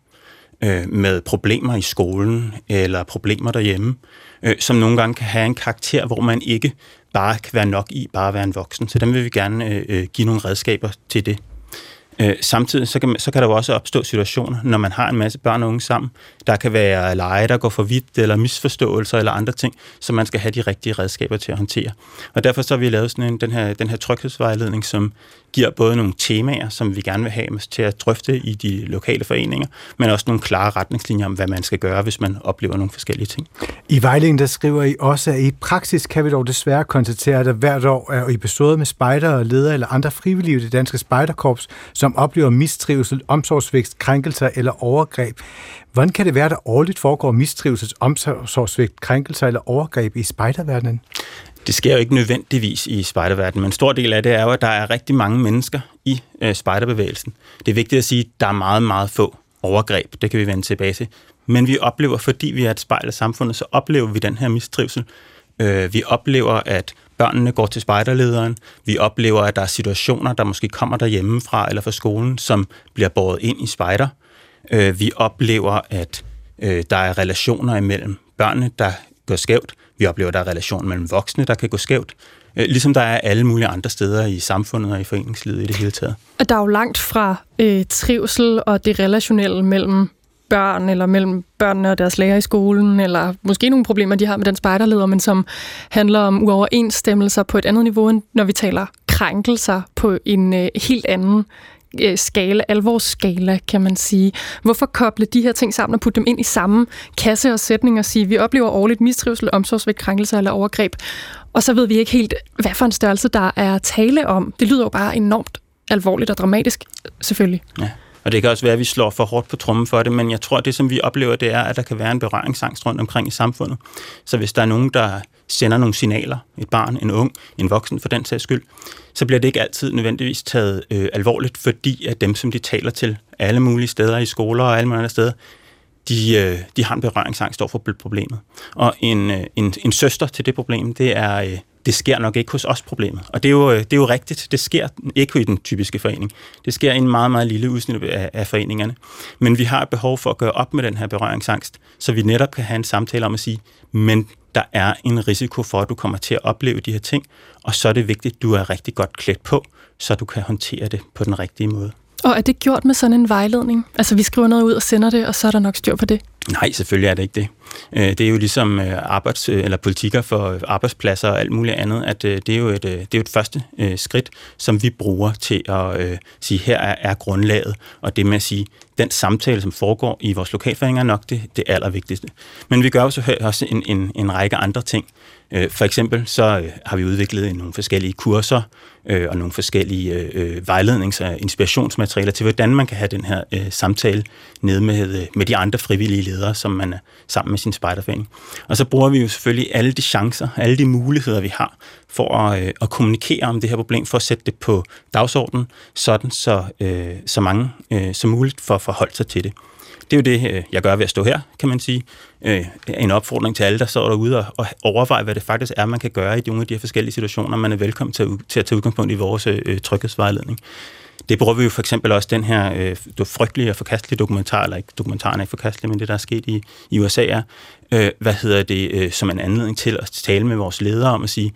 med problemer i skolen eller problemer derhjemme, som nogle gange kan have en karakter, hvor man ikke bare kan være nok i, bare være en voksen. Så dem vil vi gerne give nogle redskaber til det. Samtidig så kan der jo også opstå situationer, når man har en masse børn og unge sammen. Der kan være lege, der går for vidt, eller misforståelser, eller andre ting, som man skal have de rigtige redskaber til at håndtere. Og derfor så har vi lavet sådan den her tryghedsvejledning, som giver både nogle temaer, som vi gerne vil have til at drøfte i de lokale foreninger, men også nogle klare retningslinjer om, hvad man skal gøre, hvis man oplever nogle forskellige ting. I vejledningen, der skriver I også, at i praksis kan vi dog desværre konstatere, at der hvert år er episoder med spejdere, ledere eller andre frivillige i Det Danske Spejderkorps, som oplever mistrivsel, omsorgsvægt, krænkelser eller overgreb. Hvordan kan det være, at der årligt foregår mistrivsel, omsorgsvægt, krænkelser eller overgreb i spejderverdenen? Det sker jo ikke nødvendigvis i spejderverdenen, men en stor del af det er jo, at der er rigtig mange mennesker i spejderbevægelsen. Det er vigtigt at sige, at der er meget, meget få overgreb. Det kan vi vende tilbage til. Men vi oplever, fordi vi er et spejl af samfundet, så oplever vi den her mistrivsel. Vi oplever, at børnene går til spejderlederen. Vi oplever, at der er situationer, der måske kommer derhjemmefra eller fra skolen, som bliver båret ind i spejder. Vi oplever, at der er relationer imellem børnene, der går skævt. Vi oplever, at der er relationer mellem voksne, der kan gå skævt. Ligesom der er alle mulige andre steder i samfundet og i foreningslivet i det hele taget. Og der er jo langt fra trivsel og det relationelle mellem børn, eller mellem børnene og deres lærer i skolen, eller måske nogle problemer, de har med den spejderleder, men som handler om uoverensstemmelser på et andet niveau, end når vi taler krænkelser på en helt anden skala, alvorsskala, kan man sige. Hvorfor koble de her ting sammen og putte dem ind i samme kasse og sætning og sige, vi oplever årligt mistrivsel, omsorgsvægt, krænkelser eller overgreb, og så ved vi ikke helt, hvad for en størrelse der er tale om. Det lyder jo bare enormt alvorligt og dramatisk, selvfølgelig. Ja. Og det kan også være, at vi slår for hårdt på trommen for det, men jeg tror, at det, som vi oplever, det er, at der kan være en berøringsangst rundt omkring i samfundet. Så hvis der er nogen, der sender nogle signaler, et barn, en ung, en voksen for den sags skyld, så bliver det ikke altid nødvendigvis taget alvorligt, fordi at dem, som de taler til alle mulige steder i skoler og alle mulige andre steder, de har en berøringsangst over for problemet. Og en søster til det problem, det er... Det sker nok ikke hos os problemet. Og det er jo rigtigt. Det sker ikke i den typiske forening. Det sker i en meget, meget lille udsnit af foreningerne. Men vi har et behov for at gøre op med den her berøringsangst, så vi netop kan have en samtale om at sige, men der er en risiko for, at du kommer til at opleve de her ting, og så er det vigtigt, at du er rigtig godt klædt på, så du kan håndtere det på den rigtige måde. Og er det gjort med sådan en vejledning? Altså, vi skriver noget ud og sender det, og så er der nok styr på det? Nej, selvfølgelig er det ikke det. Det er jo ligesom politikker for arbejdspladser og alt muligt andet, at det er jo et første skridt, som vi bruger til at sige, her er grundlaget, og det med at sige, den samtale, som foregår i vores lokalforeninger, er nok det allervigtigste. Men vi gør jo så også en række andre ting. For eksempel så har vi udviklet nogle forskellige kurser og nogle forskellige vejlednings- og inspirationsmaterialer til, hvordan man kan have den her samtale nede med de andre frivillige ledere, som man er sammen med sin spejderforening. Og så bruger vi jo selvfølgelig alle de chancer, alle de muligheder, vi har for at kommunikere om det her problem, for at sætte det på dagsordenen, sådan så mange som muligt for at forholde sig til det. Det er jo det, jeg gør ved at stå her, kan man sige. En opfordring til alle, der står derude og overvejer, hvad det faktisk er, man kan gøre i nogle af de her forskellige situationer. Man er velkommen til at tage udgangspunkt i vores tryghedsvejledning. Det bruger vi jo for eksempel også den her frygtelige og forkastelige dokumentar, eller ikke, dokumentaren er ikke forkastelig, men det, der er sket i USA er, som en anledning til at tale med vores ledere om at sige,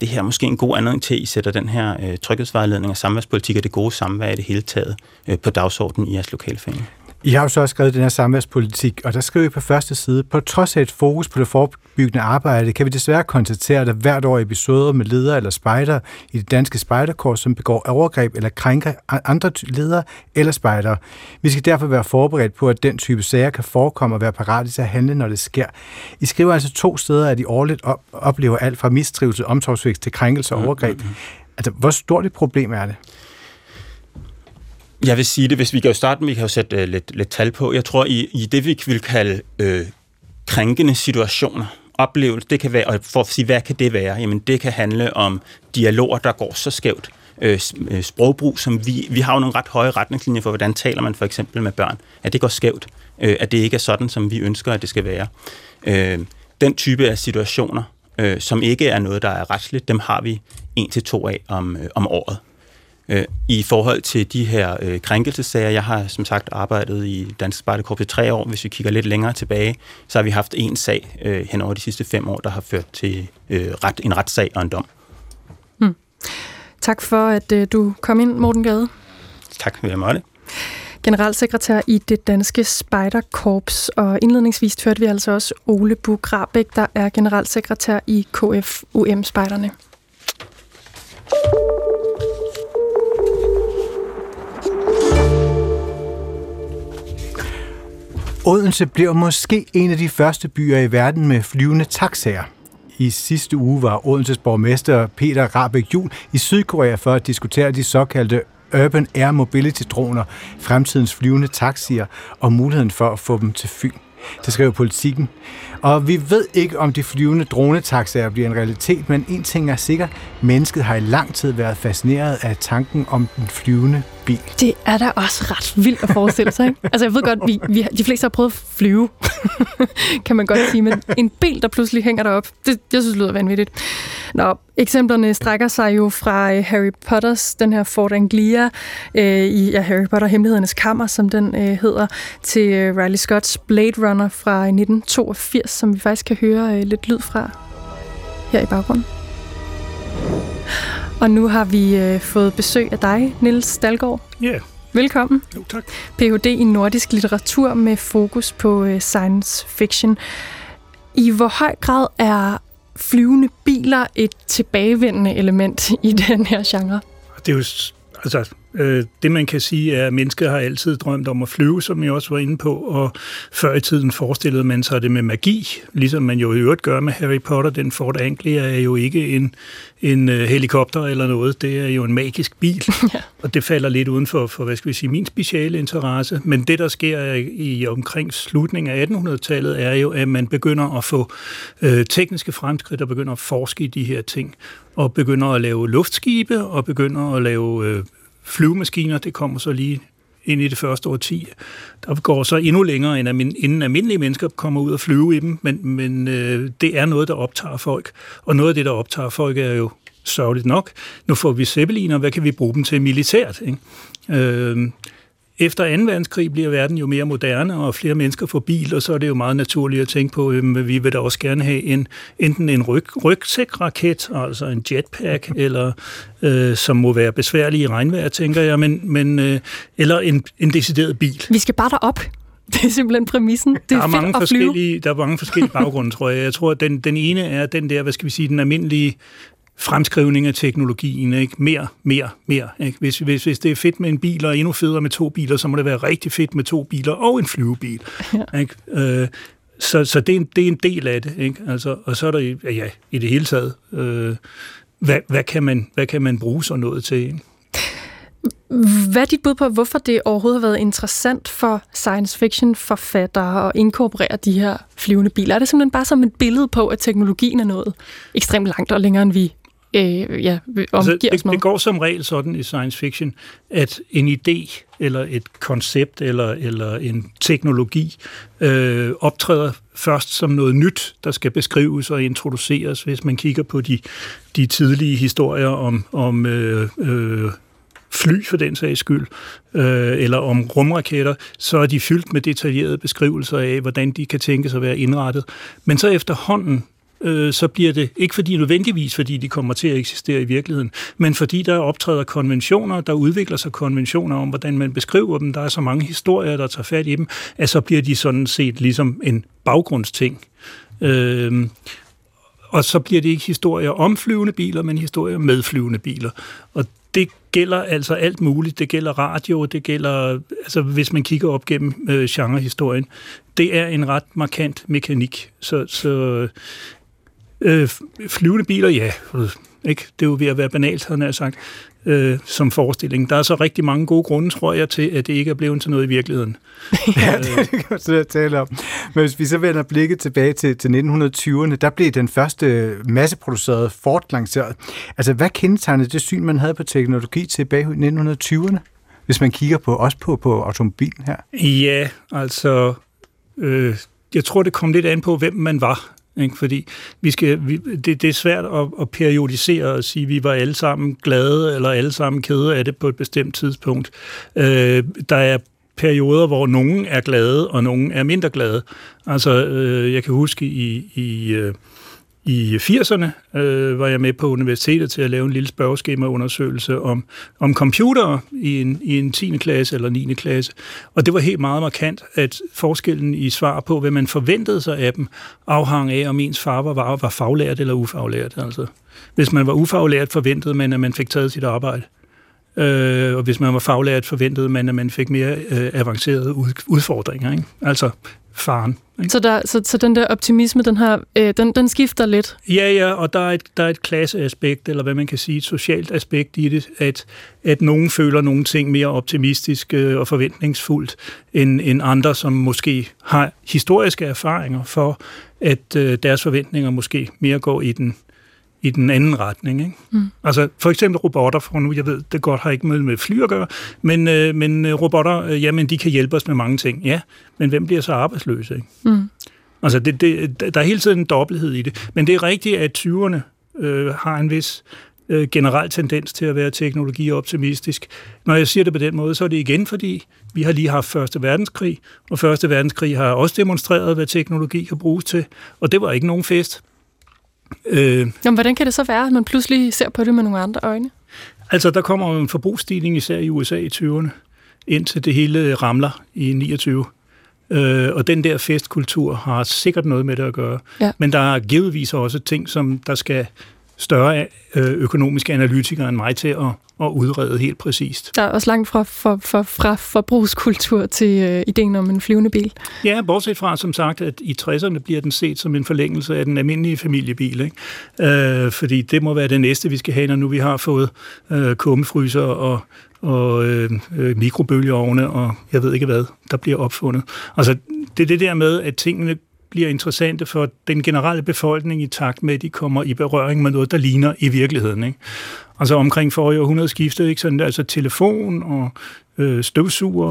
det her er måske en god anledning til, at I sætter den her tryghedsvejledning og samværspolitik og det gode samvær i det hele taget på dagsordenen i jeres lokale forening. I har jo så også skrevet den her samværspolitik, og der skriver I på første side, på trods af et fokus på det forebyggende arbejde, kan vi desværre konstatere, at der hvert år episoder med ledere eller spejdere i Det Danske Spejderkorps, som begår overgreb eller krænker andre ledere eller spejdere. Vi skal derfor være forberedt på, at den type sager kan forekomme og være parate til at handle, når det sker. I skriver altså 2 steder, at I årligt oplever alt fra mistrivelse, omsorgsvækst til krænkelse og overgreb. Altså, hvor stort et problem er det? Jeg vil sige det, hvis vi kan jo starte med, vi kan jo sætte lidt tal på. Jeg tror, i det, vi vil kalde krænkende situationer, oplevelser, det kan være, og for at sige, hvad kan det være? Jamen, det kan handle om dialoger, der går så skævt. Sprogbrug, som vi har jo nogle ret høje retningslinjer for, hvordan taler man for eksempel med børn. At det går skævt. At det ikke er sådan, som vi ønsker, at det skal være. Den type af situationer, som ikke er noget, der er retsligt, dem har vi 1 til 2 af om året. I forhold til de her krænkelsesager, jeg har som sagt arbejdet i Dansk Spejderkorps i 3 år. Hvis vi kigger lidt længere tilbage, så har vi haft 1 sag hen over de sidste 5 år, der har ført til en retssag og en dom. Tak for, at du kom ind, Morten Gade. Tak, vil jeg måtte. Generalsekretær i Det Danske Spejderkorps, og indledningsvis hørte vi altså også Ole Buch-Rabæk, der er generalsekretær i KFUM-spejderne. Odense bliver måske en af de første byer i verden med flyvende taxaer. I sidste uge var Odenses borgmester Peter Rahbek Juhl i Sydkorea for at diskutere de såkaldte Urban Air Mobility-droner, fremtidens flyvende taxier og muligheden for at få dem til Fyn. Det skrev Politikken. Og vi ved ikke, om de flyvende dronetaxaer bliver en realitet, men en ting er sikker. Mennesket har i lang tid været fascineret af tanken om den flyvende bil. Det er da også ret vildt at forestille sig, ikke? Altså, jeg ved godt, de fleste har prøvet at flyve, kan man godt sige, men en bil, der pludselig hænger derop, det, jeg synes, det lyder vanvittigt. Nå, eksemplerne strækker sig jo fra Harry Potters, den her Ford Anglia, Harry Potter Hemmelighedernes Kammer, som den hedder, til Ridley Scott's Blade Runner fra 1982, som vi faktisk kan høre lidt lyd fra her i baggrunden. Og nu har vi fået besøg af dig, Niels Dahlgaard. Ja. Yeah. Velkommen. Jo, tak. Ph.D. i nordisk litteratur med fokus på science fiction. I hvor høj grad er flyvende biler et tilbagevendende element i den her genre? Det er jo, det man kan sige er, at mennesker har altid drømt om at flyve, som jeg også var inde på, og før i tiden forestillede man sig det med magi, ligesom man jo i øvrigt gør med Harry Potter. Den Ford Anglia er jo ikke en helikopter eller noget, det er jo en magisk bil, ja. Og det falder lidt uden for min speciale interesse, men det der sker i omkring slutningen af 1800-tallet er jo, at man begynder at få tekniske fremskridt og begynder at forske i de her ting, og begynder at lave luftskibe og begynder at lave flyvemaskiner, det kommer så lige ind i det første årti. Der går så endnu længere, inden almindelige mennesker kommer ud og flyve i dem, men det er noget, der optager folk. Og noget af det, der optager folk, er jo sørgeligt nok. Nu får vi zeppeliner, hvad kan vi bruge dem til militært? Ikke? Efter 2. verdenskrig bliver verden jo mere moderne, og flere mennesker får bil, og så er det jo meget naturligt at tænke på, at vi vil da også gerne have enten en rygsækraket, altså en jetpack, eller, som må være besværlig i regnvejr, tænker jeg, men eller en decideret bil. Vi skal bare derop. Det er simpelthen præmissen. Det er fedt at flyve. Der er mange forskellige baggrunde, tror jeg. Jeg tror, at den ene er den der, den almindelige fremskrivning af teknologien, ikke? Mere, ikke? Hvis det er fedt med en bil, og endnu federe med 2 biler, så må det være rigtig fedt med 2 biler og en flyvebil, ja. Ikke? Så det er en del af det, ikke? Altså, og så er der i det hele taget, hvad kan man bruge sådan noget til, ikke? Hvad er dit bud på, hvorfor det overhovedet har været interessant for science fiction forfattere at inkorporere de her flyvende biler? Er det simpelthen bare som et billede på, at teknologien er noget ekstremt langt og længere, end vi omgiver os med? Altså, det går som regel sådan i science fiction, at en idé eller et koncept eller en teknologi optræder først som noget nyt, der skal beskrives og introduceres. Hvis man kigger på de tidlige historier om fly for den sags skyld, eller om rumraketter, så er de fyldt med detaljerede beskrivelser af, hvordan de kan tænkes at være indrettet. Men så efterhånden, så bliver det ikke nødvendigvis fordi de kommer til at eksistere i virkeligheden, men fordi der optræder konventioner, der udvikler sig konventioner om, hvordan man beskriver dem, der er så mange historier, der tager fat i dem, at så bliver de sådan set ligesom en baggrundsting. Og så bliver det ikke historier om flyvende biler, men historier med flyvende biler. Og det gælder altså alt muligt. Det gælder radio, det gælder, altså hvis man kigger op gennem genrehistorien. Det er en ret markant mekanik. Så flyvende biler, ja, ikke? Det er jo ved at være banalt, havde jeg sagt, som forestilling. Der er så rigtig mange gode grunde, tror jeg, til, at det ikke er blevet til noget i virkeligheden. Ja, det kan man så tale om. Men hvis vi så vender blikket tilbage til 1920'erne, der blev den første masseproducerede Ford lanceret. Altså, hvad kendetegnede det syn, man havde på teknologi tilbage i 1920'erne, hvis man kigger på også på automobilen her? Ja, altså, jeg tror, det kom lidt an på, hvem man var. Fordi det er svært at periodisere og sige, at vi var alle sammen glade eller alle sammen kede af det på et bestemt tidspunkt. Der er perioder, hvor nogen er glade og nogen er mindre glade. Altså, jeg kan huske i 80'erne var jeg med på universitetet til at lave en lille spørgeskemaundersøgelse om computere i en 10. klasse eller 9. klasse. Og det var helt meget markant, at forskellen i svar på, hvad man forventede sig af dem, afhang af, om ens far var faglært eller ufaglært. Altså, hvis man var ufaglært, forventede man, at man fik taget sit arbejde. Og hvis man var faglært, forventede man, at man fik mere avancerede udfordringer. Ikke? Altså faren. Så den der optimisme, den skifter lidt? Ja, og der er et klasseaspekt, eller hvad man kan sige, et socialt aspekt i det, at nogen føler nogle ting mere optimistisk og forventningsfuldt end andre, som måske har historiske erfaringer for, at deres forventninger måske mere går i den anden retning. Ikke? Mm. Altså for eksempel robotter, for nu, jeg ved det godt, har ikke med fly at gøre, men robotter, jamen de kan hjælpe os med mange ting, ja, men hvem bliver så arbejdsløse? Ikke? Mm. Altså der er hele tiden en dobbelthed i det, men det er rigtigt, at 20'erne har en vis generel tendens til at være teknologioptimistisk. Når jeg siger det på den måde, så er det igen, fordi vi har lige haft Første Verdenskrig, og Første Verdenskrig har også demonstreret, hvad teknologi kan bruges til, og det var ikke nogen fest. Jamen, hvordan kan det så være, at man pludselig ser på det med nogle andre øjne? Altså, der kommer jo en forbrugsstigning, især i USA i 20'erne, indtil det hele ramler i 29. Og den der festkultur har sikkert noget med det at gøre. Ja. Men der er givetvis også ting, som der skal større økonomiske analytikere end mig til at udrede helt præcist. Der er også langt fra forbrugskultur til ideen om en flyvende bil. Ja, bortset fra, som sagt, at i 60'erne bliver den set som en forlængelse af den almindelige familiebil. Ikke? Fordi det må være det næste, vi skal have, når nu vi har fået kummefryser og mikrobølgeovne, og jeg ved ikke hvad, der bliver opfundet. Altså, det er det der med, at tingene bliver interessante for den generelle befolkning i takt med, at de kommer i berøring med noget, der ligner i virkeligheden. Ikke? Altså omkring forrige århundrede skiftede, ikke? Sådan, altså telefon og støvsuger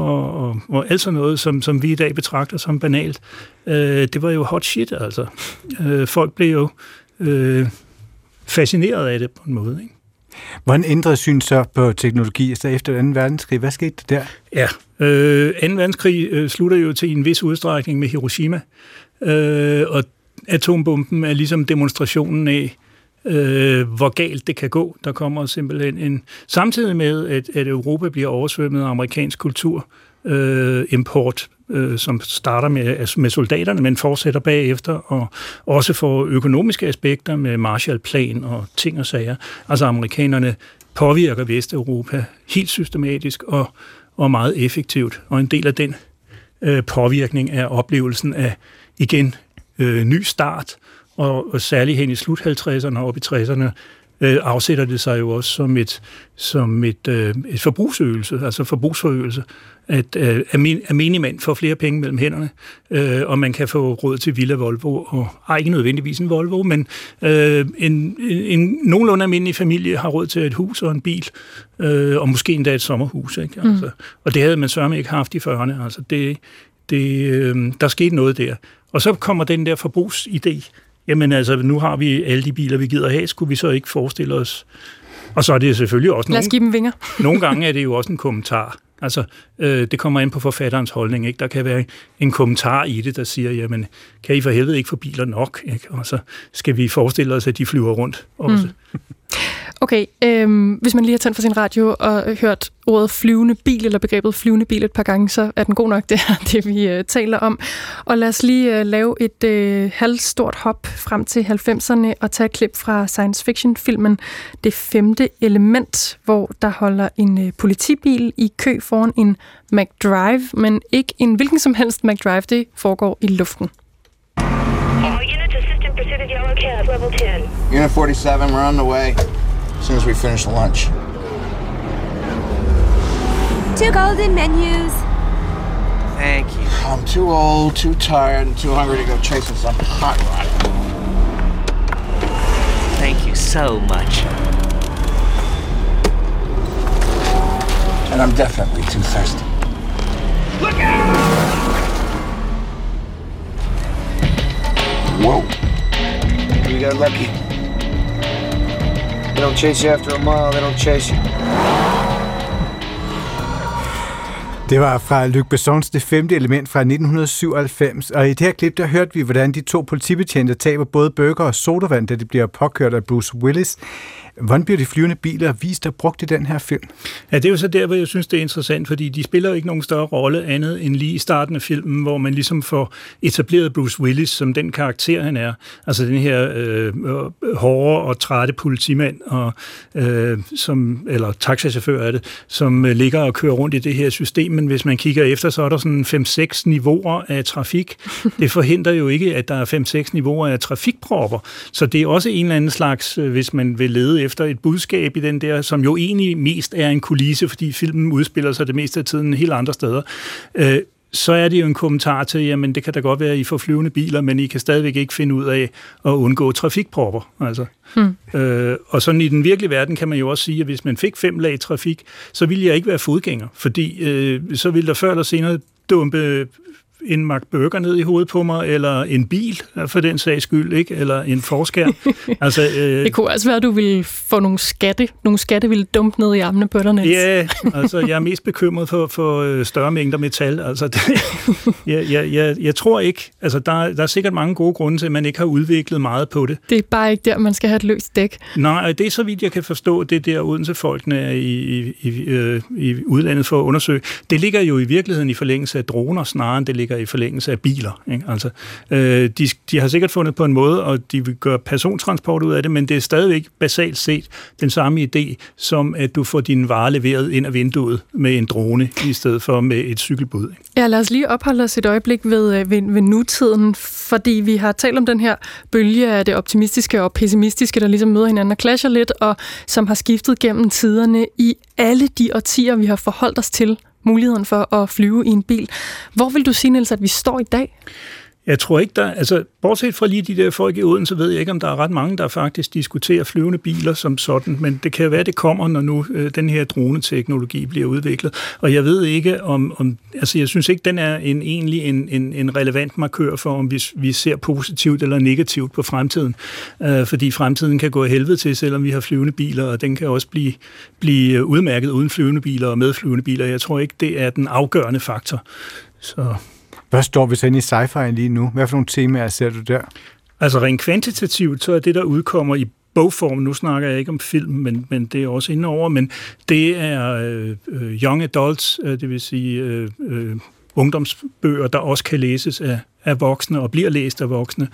og alt sådan noget, som vi i dag betragter som banalt. Det var jo hot shit, altså. Folk blev jo fascineret af det på en måde, ikke? Hvordan ændrede syn så på teknologi så efter 2. verdenskrig? Hvad skete der? Ja, 2. verdenskrig slutter jo til en vis udstrækning med Hiroshima, og atombomben er ligesom demonstrationen af, hvor galt det kan gå. Der kommer simpelthen samtidig med, at Europa bliver oversvømmet af amerikansk kultur, import, som starter med soldaterne, men fortsætter bagefter, og også får økonomiske aspekter med Marshallplan og ting og sager. Altså amerikanerne påvirker Vesteuropa helt systematisk og meget effektivt, og en del af den påvirkning af oplevelsen af igen ny start, og særligt hen i slut 50'erne og op i 60'erne, afsætter det sig jo også som et forbrugsøgelse, altså forbrugsforøgelse, at menigmand får flere penge mellem hænderne, og man kan få råd til Villa Volvo, og ikke nødvendigvis en Volvo, men en nogenlunde almindelig familie har råd til et hus og en bil, og måske endda et sommerhus. Ikke? Altså, og det havde man sørme ikke haft i 40'erne. Altså der skete noget der. Og så kommer den der forbrugsidé. Jamen altså, nu har vi alle de biler, vi gider have, skulle vi så ikke forestille os? Og så er det selvfølgelig også nogle gange er det jo også en kommentar Altså, det kommer ind på forfatterens holdning, ikke? Der kan være en kommentar i det, der siger, jamen, kan I for helvede ikke få biler nok, ikke? Og så skal vi forestille os, at de flyver rundt også. Mm. Okay, hvis man lige har tændt for sin radio og hørt ordet flyvende bil, eller begrebet flyvende bil et par gange, så er den god nok, det er det, vi taler om. Og lad os lige lave et halvstort hop frem til 90'erne og tage et klip fra science fiction-filmen Det Femte Element, hvor der holder en politibil i kø foran en McDrive, men ikke en hvilken som helst McDrive, det foregår i luften. Level 10. Unit 47, we're on the way as soon as we finish lunch. 2 golden menus. Thank you. I'm too old, too tired, and too hungry to go chasing some hot rod. Thank you so much. And I'm definitely too thirsty. Look out! Whoa. You got lucky. They don't chase you after a mile, they don't chase you. Det var fra Luc Bessons Det Femte Element fra 1997, og i det her klip, der hørte vi, hvordan de to politibetjente taber både burger og sodavand, da de bliver påkørt af Bruce Willis. Hvordan bliver de flyvende biler vist og brugt i den her film? Ja, det er jo så der, hvor jeg synes, det er interessant, fordi de spiller jo ikke nogen større rolle andet end lige i starten af filmen, hvor man ligesom får etableret Bruce Willis som den karakter, han er. Altså den her hårde og trætte politimand, og, eller taxachauffør er det, som ligger og kører rundt i det her system, men hvis man kigger efter, så er der sådan 5-6 niveauer af trafik. Det forhindrer jo ikke, at der er 5-6 niveauer af trafikpropper, så det er også en eller anden slags, hvis man vil lede efter et budskab i den der, som jo egentlig mest er en kulisse, fordi filmen udspiller sig det meste af tiden helt andre steder, så er det jo en kommentar til, jamen det kan da godt være, at I får flyvende biler, men I kan stadigvæk ikke finde ud af at undgå trafikpropper. Altså. Og sådan i den virkelige verden kan man jo også sige, at hvis man fik 5 lag trafik, så ville jeg ikke være fodgænger, fordi så ville der før eller senere dumpe en McBurger ned i hovedet på mig, eller en bil, for den sags skyld, ikke? Eller en forskær. Altså, det kunne også være, at du ville få nogle skatte. Nogle skatte ville dumpe ned i armene på dig. Ja, altså jeg er mest bekymret for større mængder metal. Altså, jeg tror ikke, altså der er sikkert mange gode grunde til, at man ikke har udviklet meget på det. Det er bare ikke der, man skal have et løst dæk. Nej, det er så vidt, jeg kan forstå, det der Odense-folkene er i udlandet for at undersøge. Det ligger jo i virkeligheden i forlængelse af droner, snarere end det ligger i forlængelse af biler. Ikke? Altså, de har sikkert fundet på en måde, og de vil gøre persontransport ud af det, men det er stadigvæk basalt set den samme idé, som at du får dine varer leveret ind af vinduet med en drone, i stedet for med et cykelbud. Ikke? Ja, lad os lige opholde os et øjeblik ved nutiden, fordi vi har talt om den her bølge af det optimistiske og pessimistiske, der ligesom møder hinanden og clasher lidt, og som har skiftet gennem tiderne i alle de årtier, vi har forholdt os til muligheden for at flyve i en bil. Hvor vil du sige, Niels, at vi står i dag? Jeg tror ikke, bortset fra lige de der folk i Odense, så ved jeg ikke, om der er ret mange, der faktisk diskuterer flyvende biler som sådan, men det kan være, det kommer, når nu den her droneteknologi bliver udviklet. Og jeg ved ikke, om jeg synes ikke, den er egentlig en relevant markør for, om vi ser positivt eller negativt på fremtiden. Fordi fremtiden kan gå af helvede til, selvom vi har flyvende biler, og den kan også blive udmærket uden flyvende biler og med flyvende biler. Jeg tror ikke, det er den afgørende faktor. Så hvad står vi så inde i sci-fi lige nu? Hvad for nogle temaer ser du der? Altså rent kvantitativt, så er det, der udkommer i bogform, nu snakker jeg ikke om film, men det er også indover, men det er young adults, det vil sige ungdomsbøger, der også kan læses af voksne og bliver læst af voksne,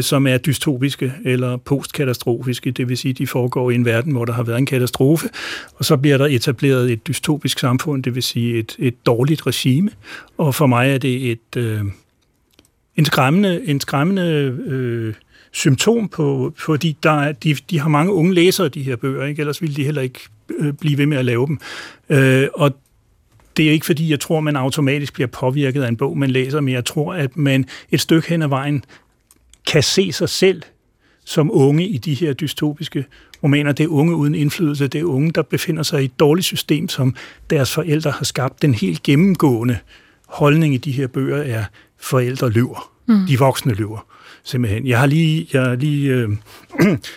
som er dystopiske eller postkatastrofiske, det vil sige, de foregår i en verden, hvor der har været en katastrofe, og så bliver der etableret et dystopisk samfund, det vil sige et dårligt regime, og for mig er det en skræmmende symptom på, fordi de har mange unge læsere, de her bøger, ikke? Ellers ville de heller ikke blive ved med at lave dem. Og det er ikke, fordi jeg tror, man automatisk bliver påvirket af en bog, man læser, men jeg tror, at man et stykke hen ad vejen kan se sig selv som unge i de her dystopiske romaner. Det er unge uden indflydelse, det er unge, der befinder sig i et dårligt system, som deres forældre har skabt. Den helt gennemgående holdning i de her bøger er, at forældre lyver. De voksne lyver, simpelthen. Jeg har lige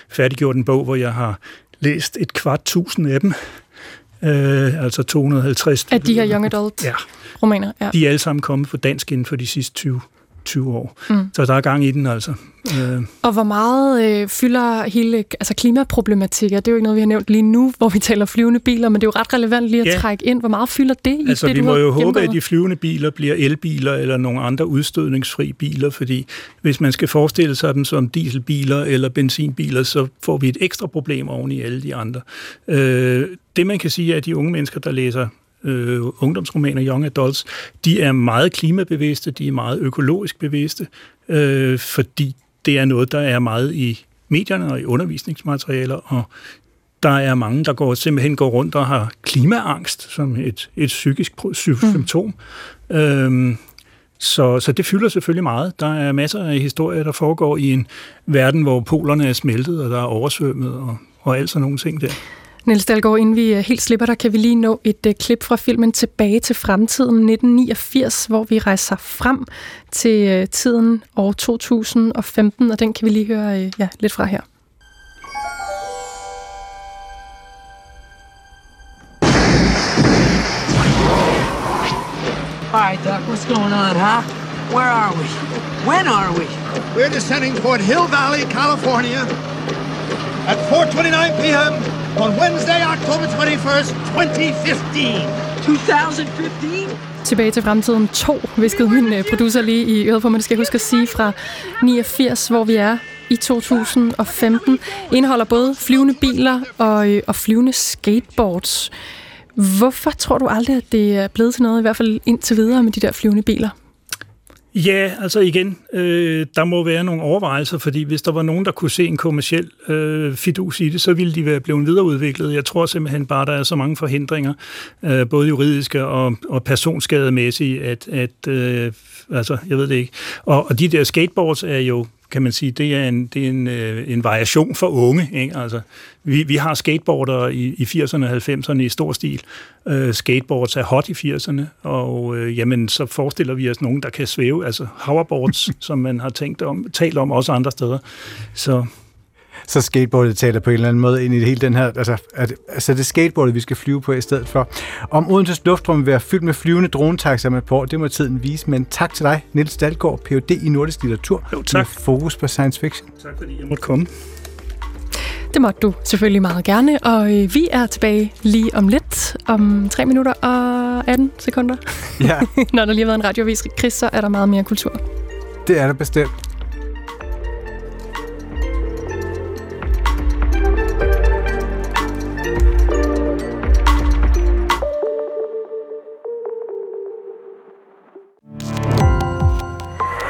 færdiggjort en bog, hvor jeg har læst 250 af dem, altså 250... Af de her young adult romaner? Ja. De er alle sammen kommet på dansk inden for de sidste 20 år. Mm. Så der er gang i den altså. Og hvor meget fylder hele klimaproblematikker? Det er jo ikke noget, vi har nævnt lige nu, hvor vi taler flyvende biler, men det er jo ret relevant lige at trække ind. Hvor meget fylder det i det, vi må jo håbe, at de flyvende biler bliver elbiler eller nogle andre udstødningsfri biler, fordi hvis man skal forestille sig dem som dieselbiler eller benzinbiler, så får vi et ekstra problem oven i alle de andre. Det man kan sige er, at de unge mennesker, der læser ungdomsromaner, young adults, de er meget klimabevidste, de er meget økologisk bevidste, fordi det er noget, der er meget i medierne og i undervisningsmaterialer, og der er mange, der simpelthen går rundt og har klimaangst som et psykisk symptom. Så det fylder selvfølgelig meget. Der er masser af historier, der foregår i en verden, hvor polerne er smeltet, og der er oversvømmet, og alt sådan nogle ting der. Niels Dahlgaard, inden vi helt slipper dig, kan vi lige nå et klip fra filmen Tilbage til fremtiden 1989, hvor vi rejser frem til tiden år 2015, og den kan vi lige høre lidt fra her. Hi, Doc. What's going on, huh? Where are we? When are we? We're descending toward Hill Valley, California at 4:29 p.m. on Wednesday, October 21st, 2015. 2015? Tilbage til fremtiden 2, hviskede min producer lige i øret på, men det skal jeg huske at sige, fra 89, hvor vi er i 2015. Indeholder både flyvende biler og flyvende skateboards. Hvorfor tror du aldrig, at det er blevet til noget, i hvert fald indtil videre med de der flyvende biler? Ja, altså igen, der må være nogle overvejelser, fordi hvis der var nogen, der kunne se en kommerciel fidus i det, så ville de være blevet videreudviklet. Jeg tror simpelthen bare, der er så mange forhindringer, både juridiske og personskademæssige, at jeg ved det ikke. Og de der skateboards er jo, kan man sige, det er en variation for unge, ikke? Altså, vi har skateboarder i 80'erne og 90'erne i stor stil. Skateboards er hot i 80'erne, og så forestiller vi os nogen, der kan svæve, altså hoverboards, som man har talt om også andre steder. Så skateboardet taler på en eller anden måde ind i det hele den her, det skateboardet, vi skal flyve på i stedet for. Om Odenses luftrum vil være fyldt med flyvende dronetaxer med på, det må tiden vise, men tak til dig, Niels Dahlgaard, Ph.D. i nordisk litteratur, med fokus på science fiction. Tak fordi jeg måtte komme. Det måtte du selvfølgelig meget gerne, og vi er tilbage lige om lidt, om 3 minutter og 18 sekunder. Ja. Når der lige har været en radioavis, Chris, så er der meget mere kultur. Det er der bestemt.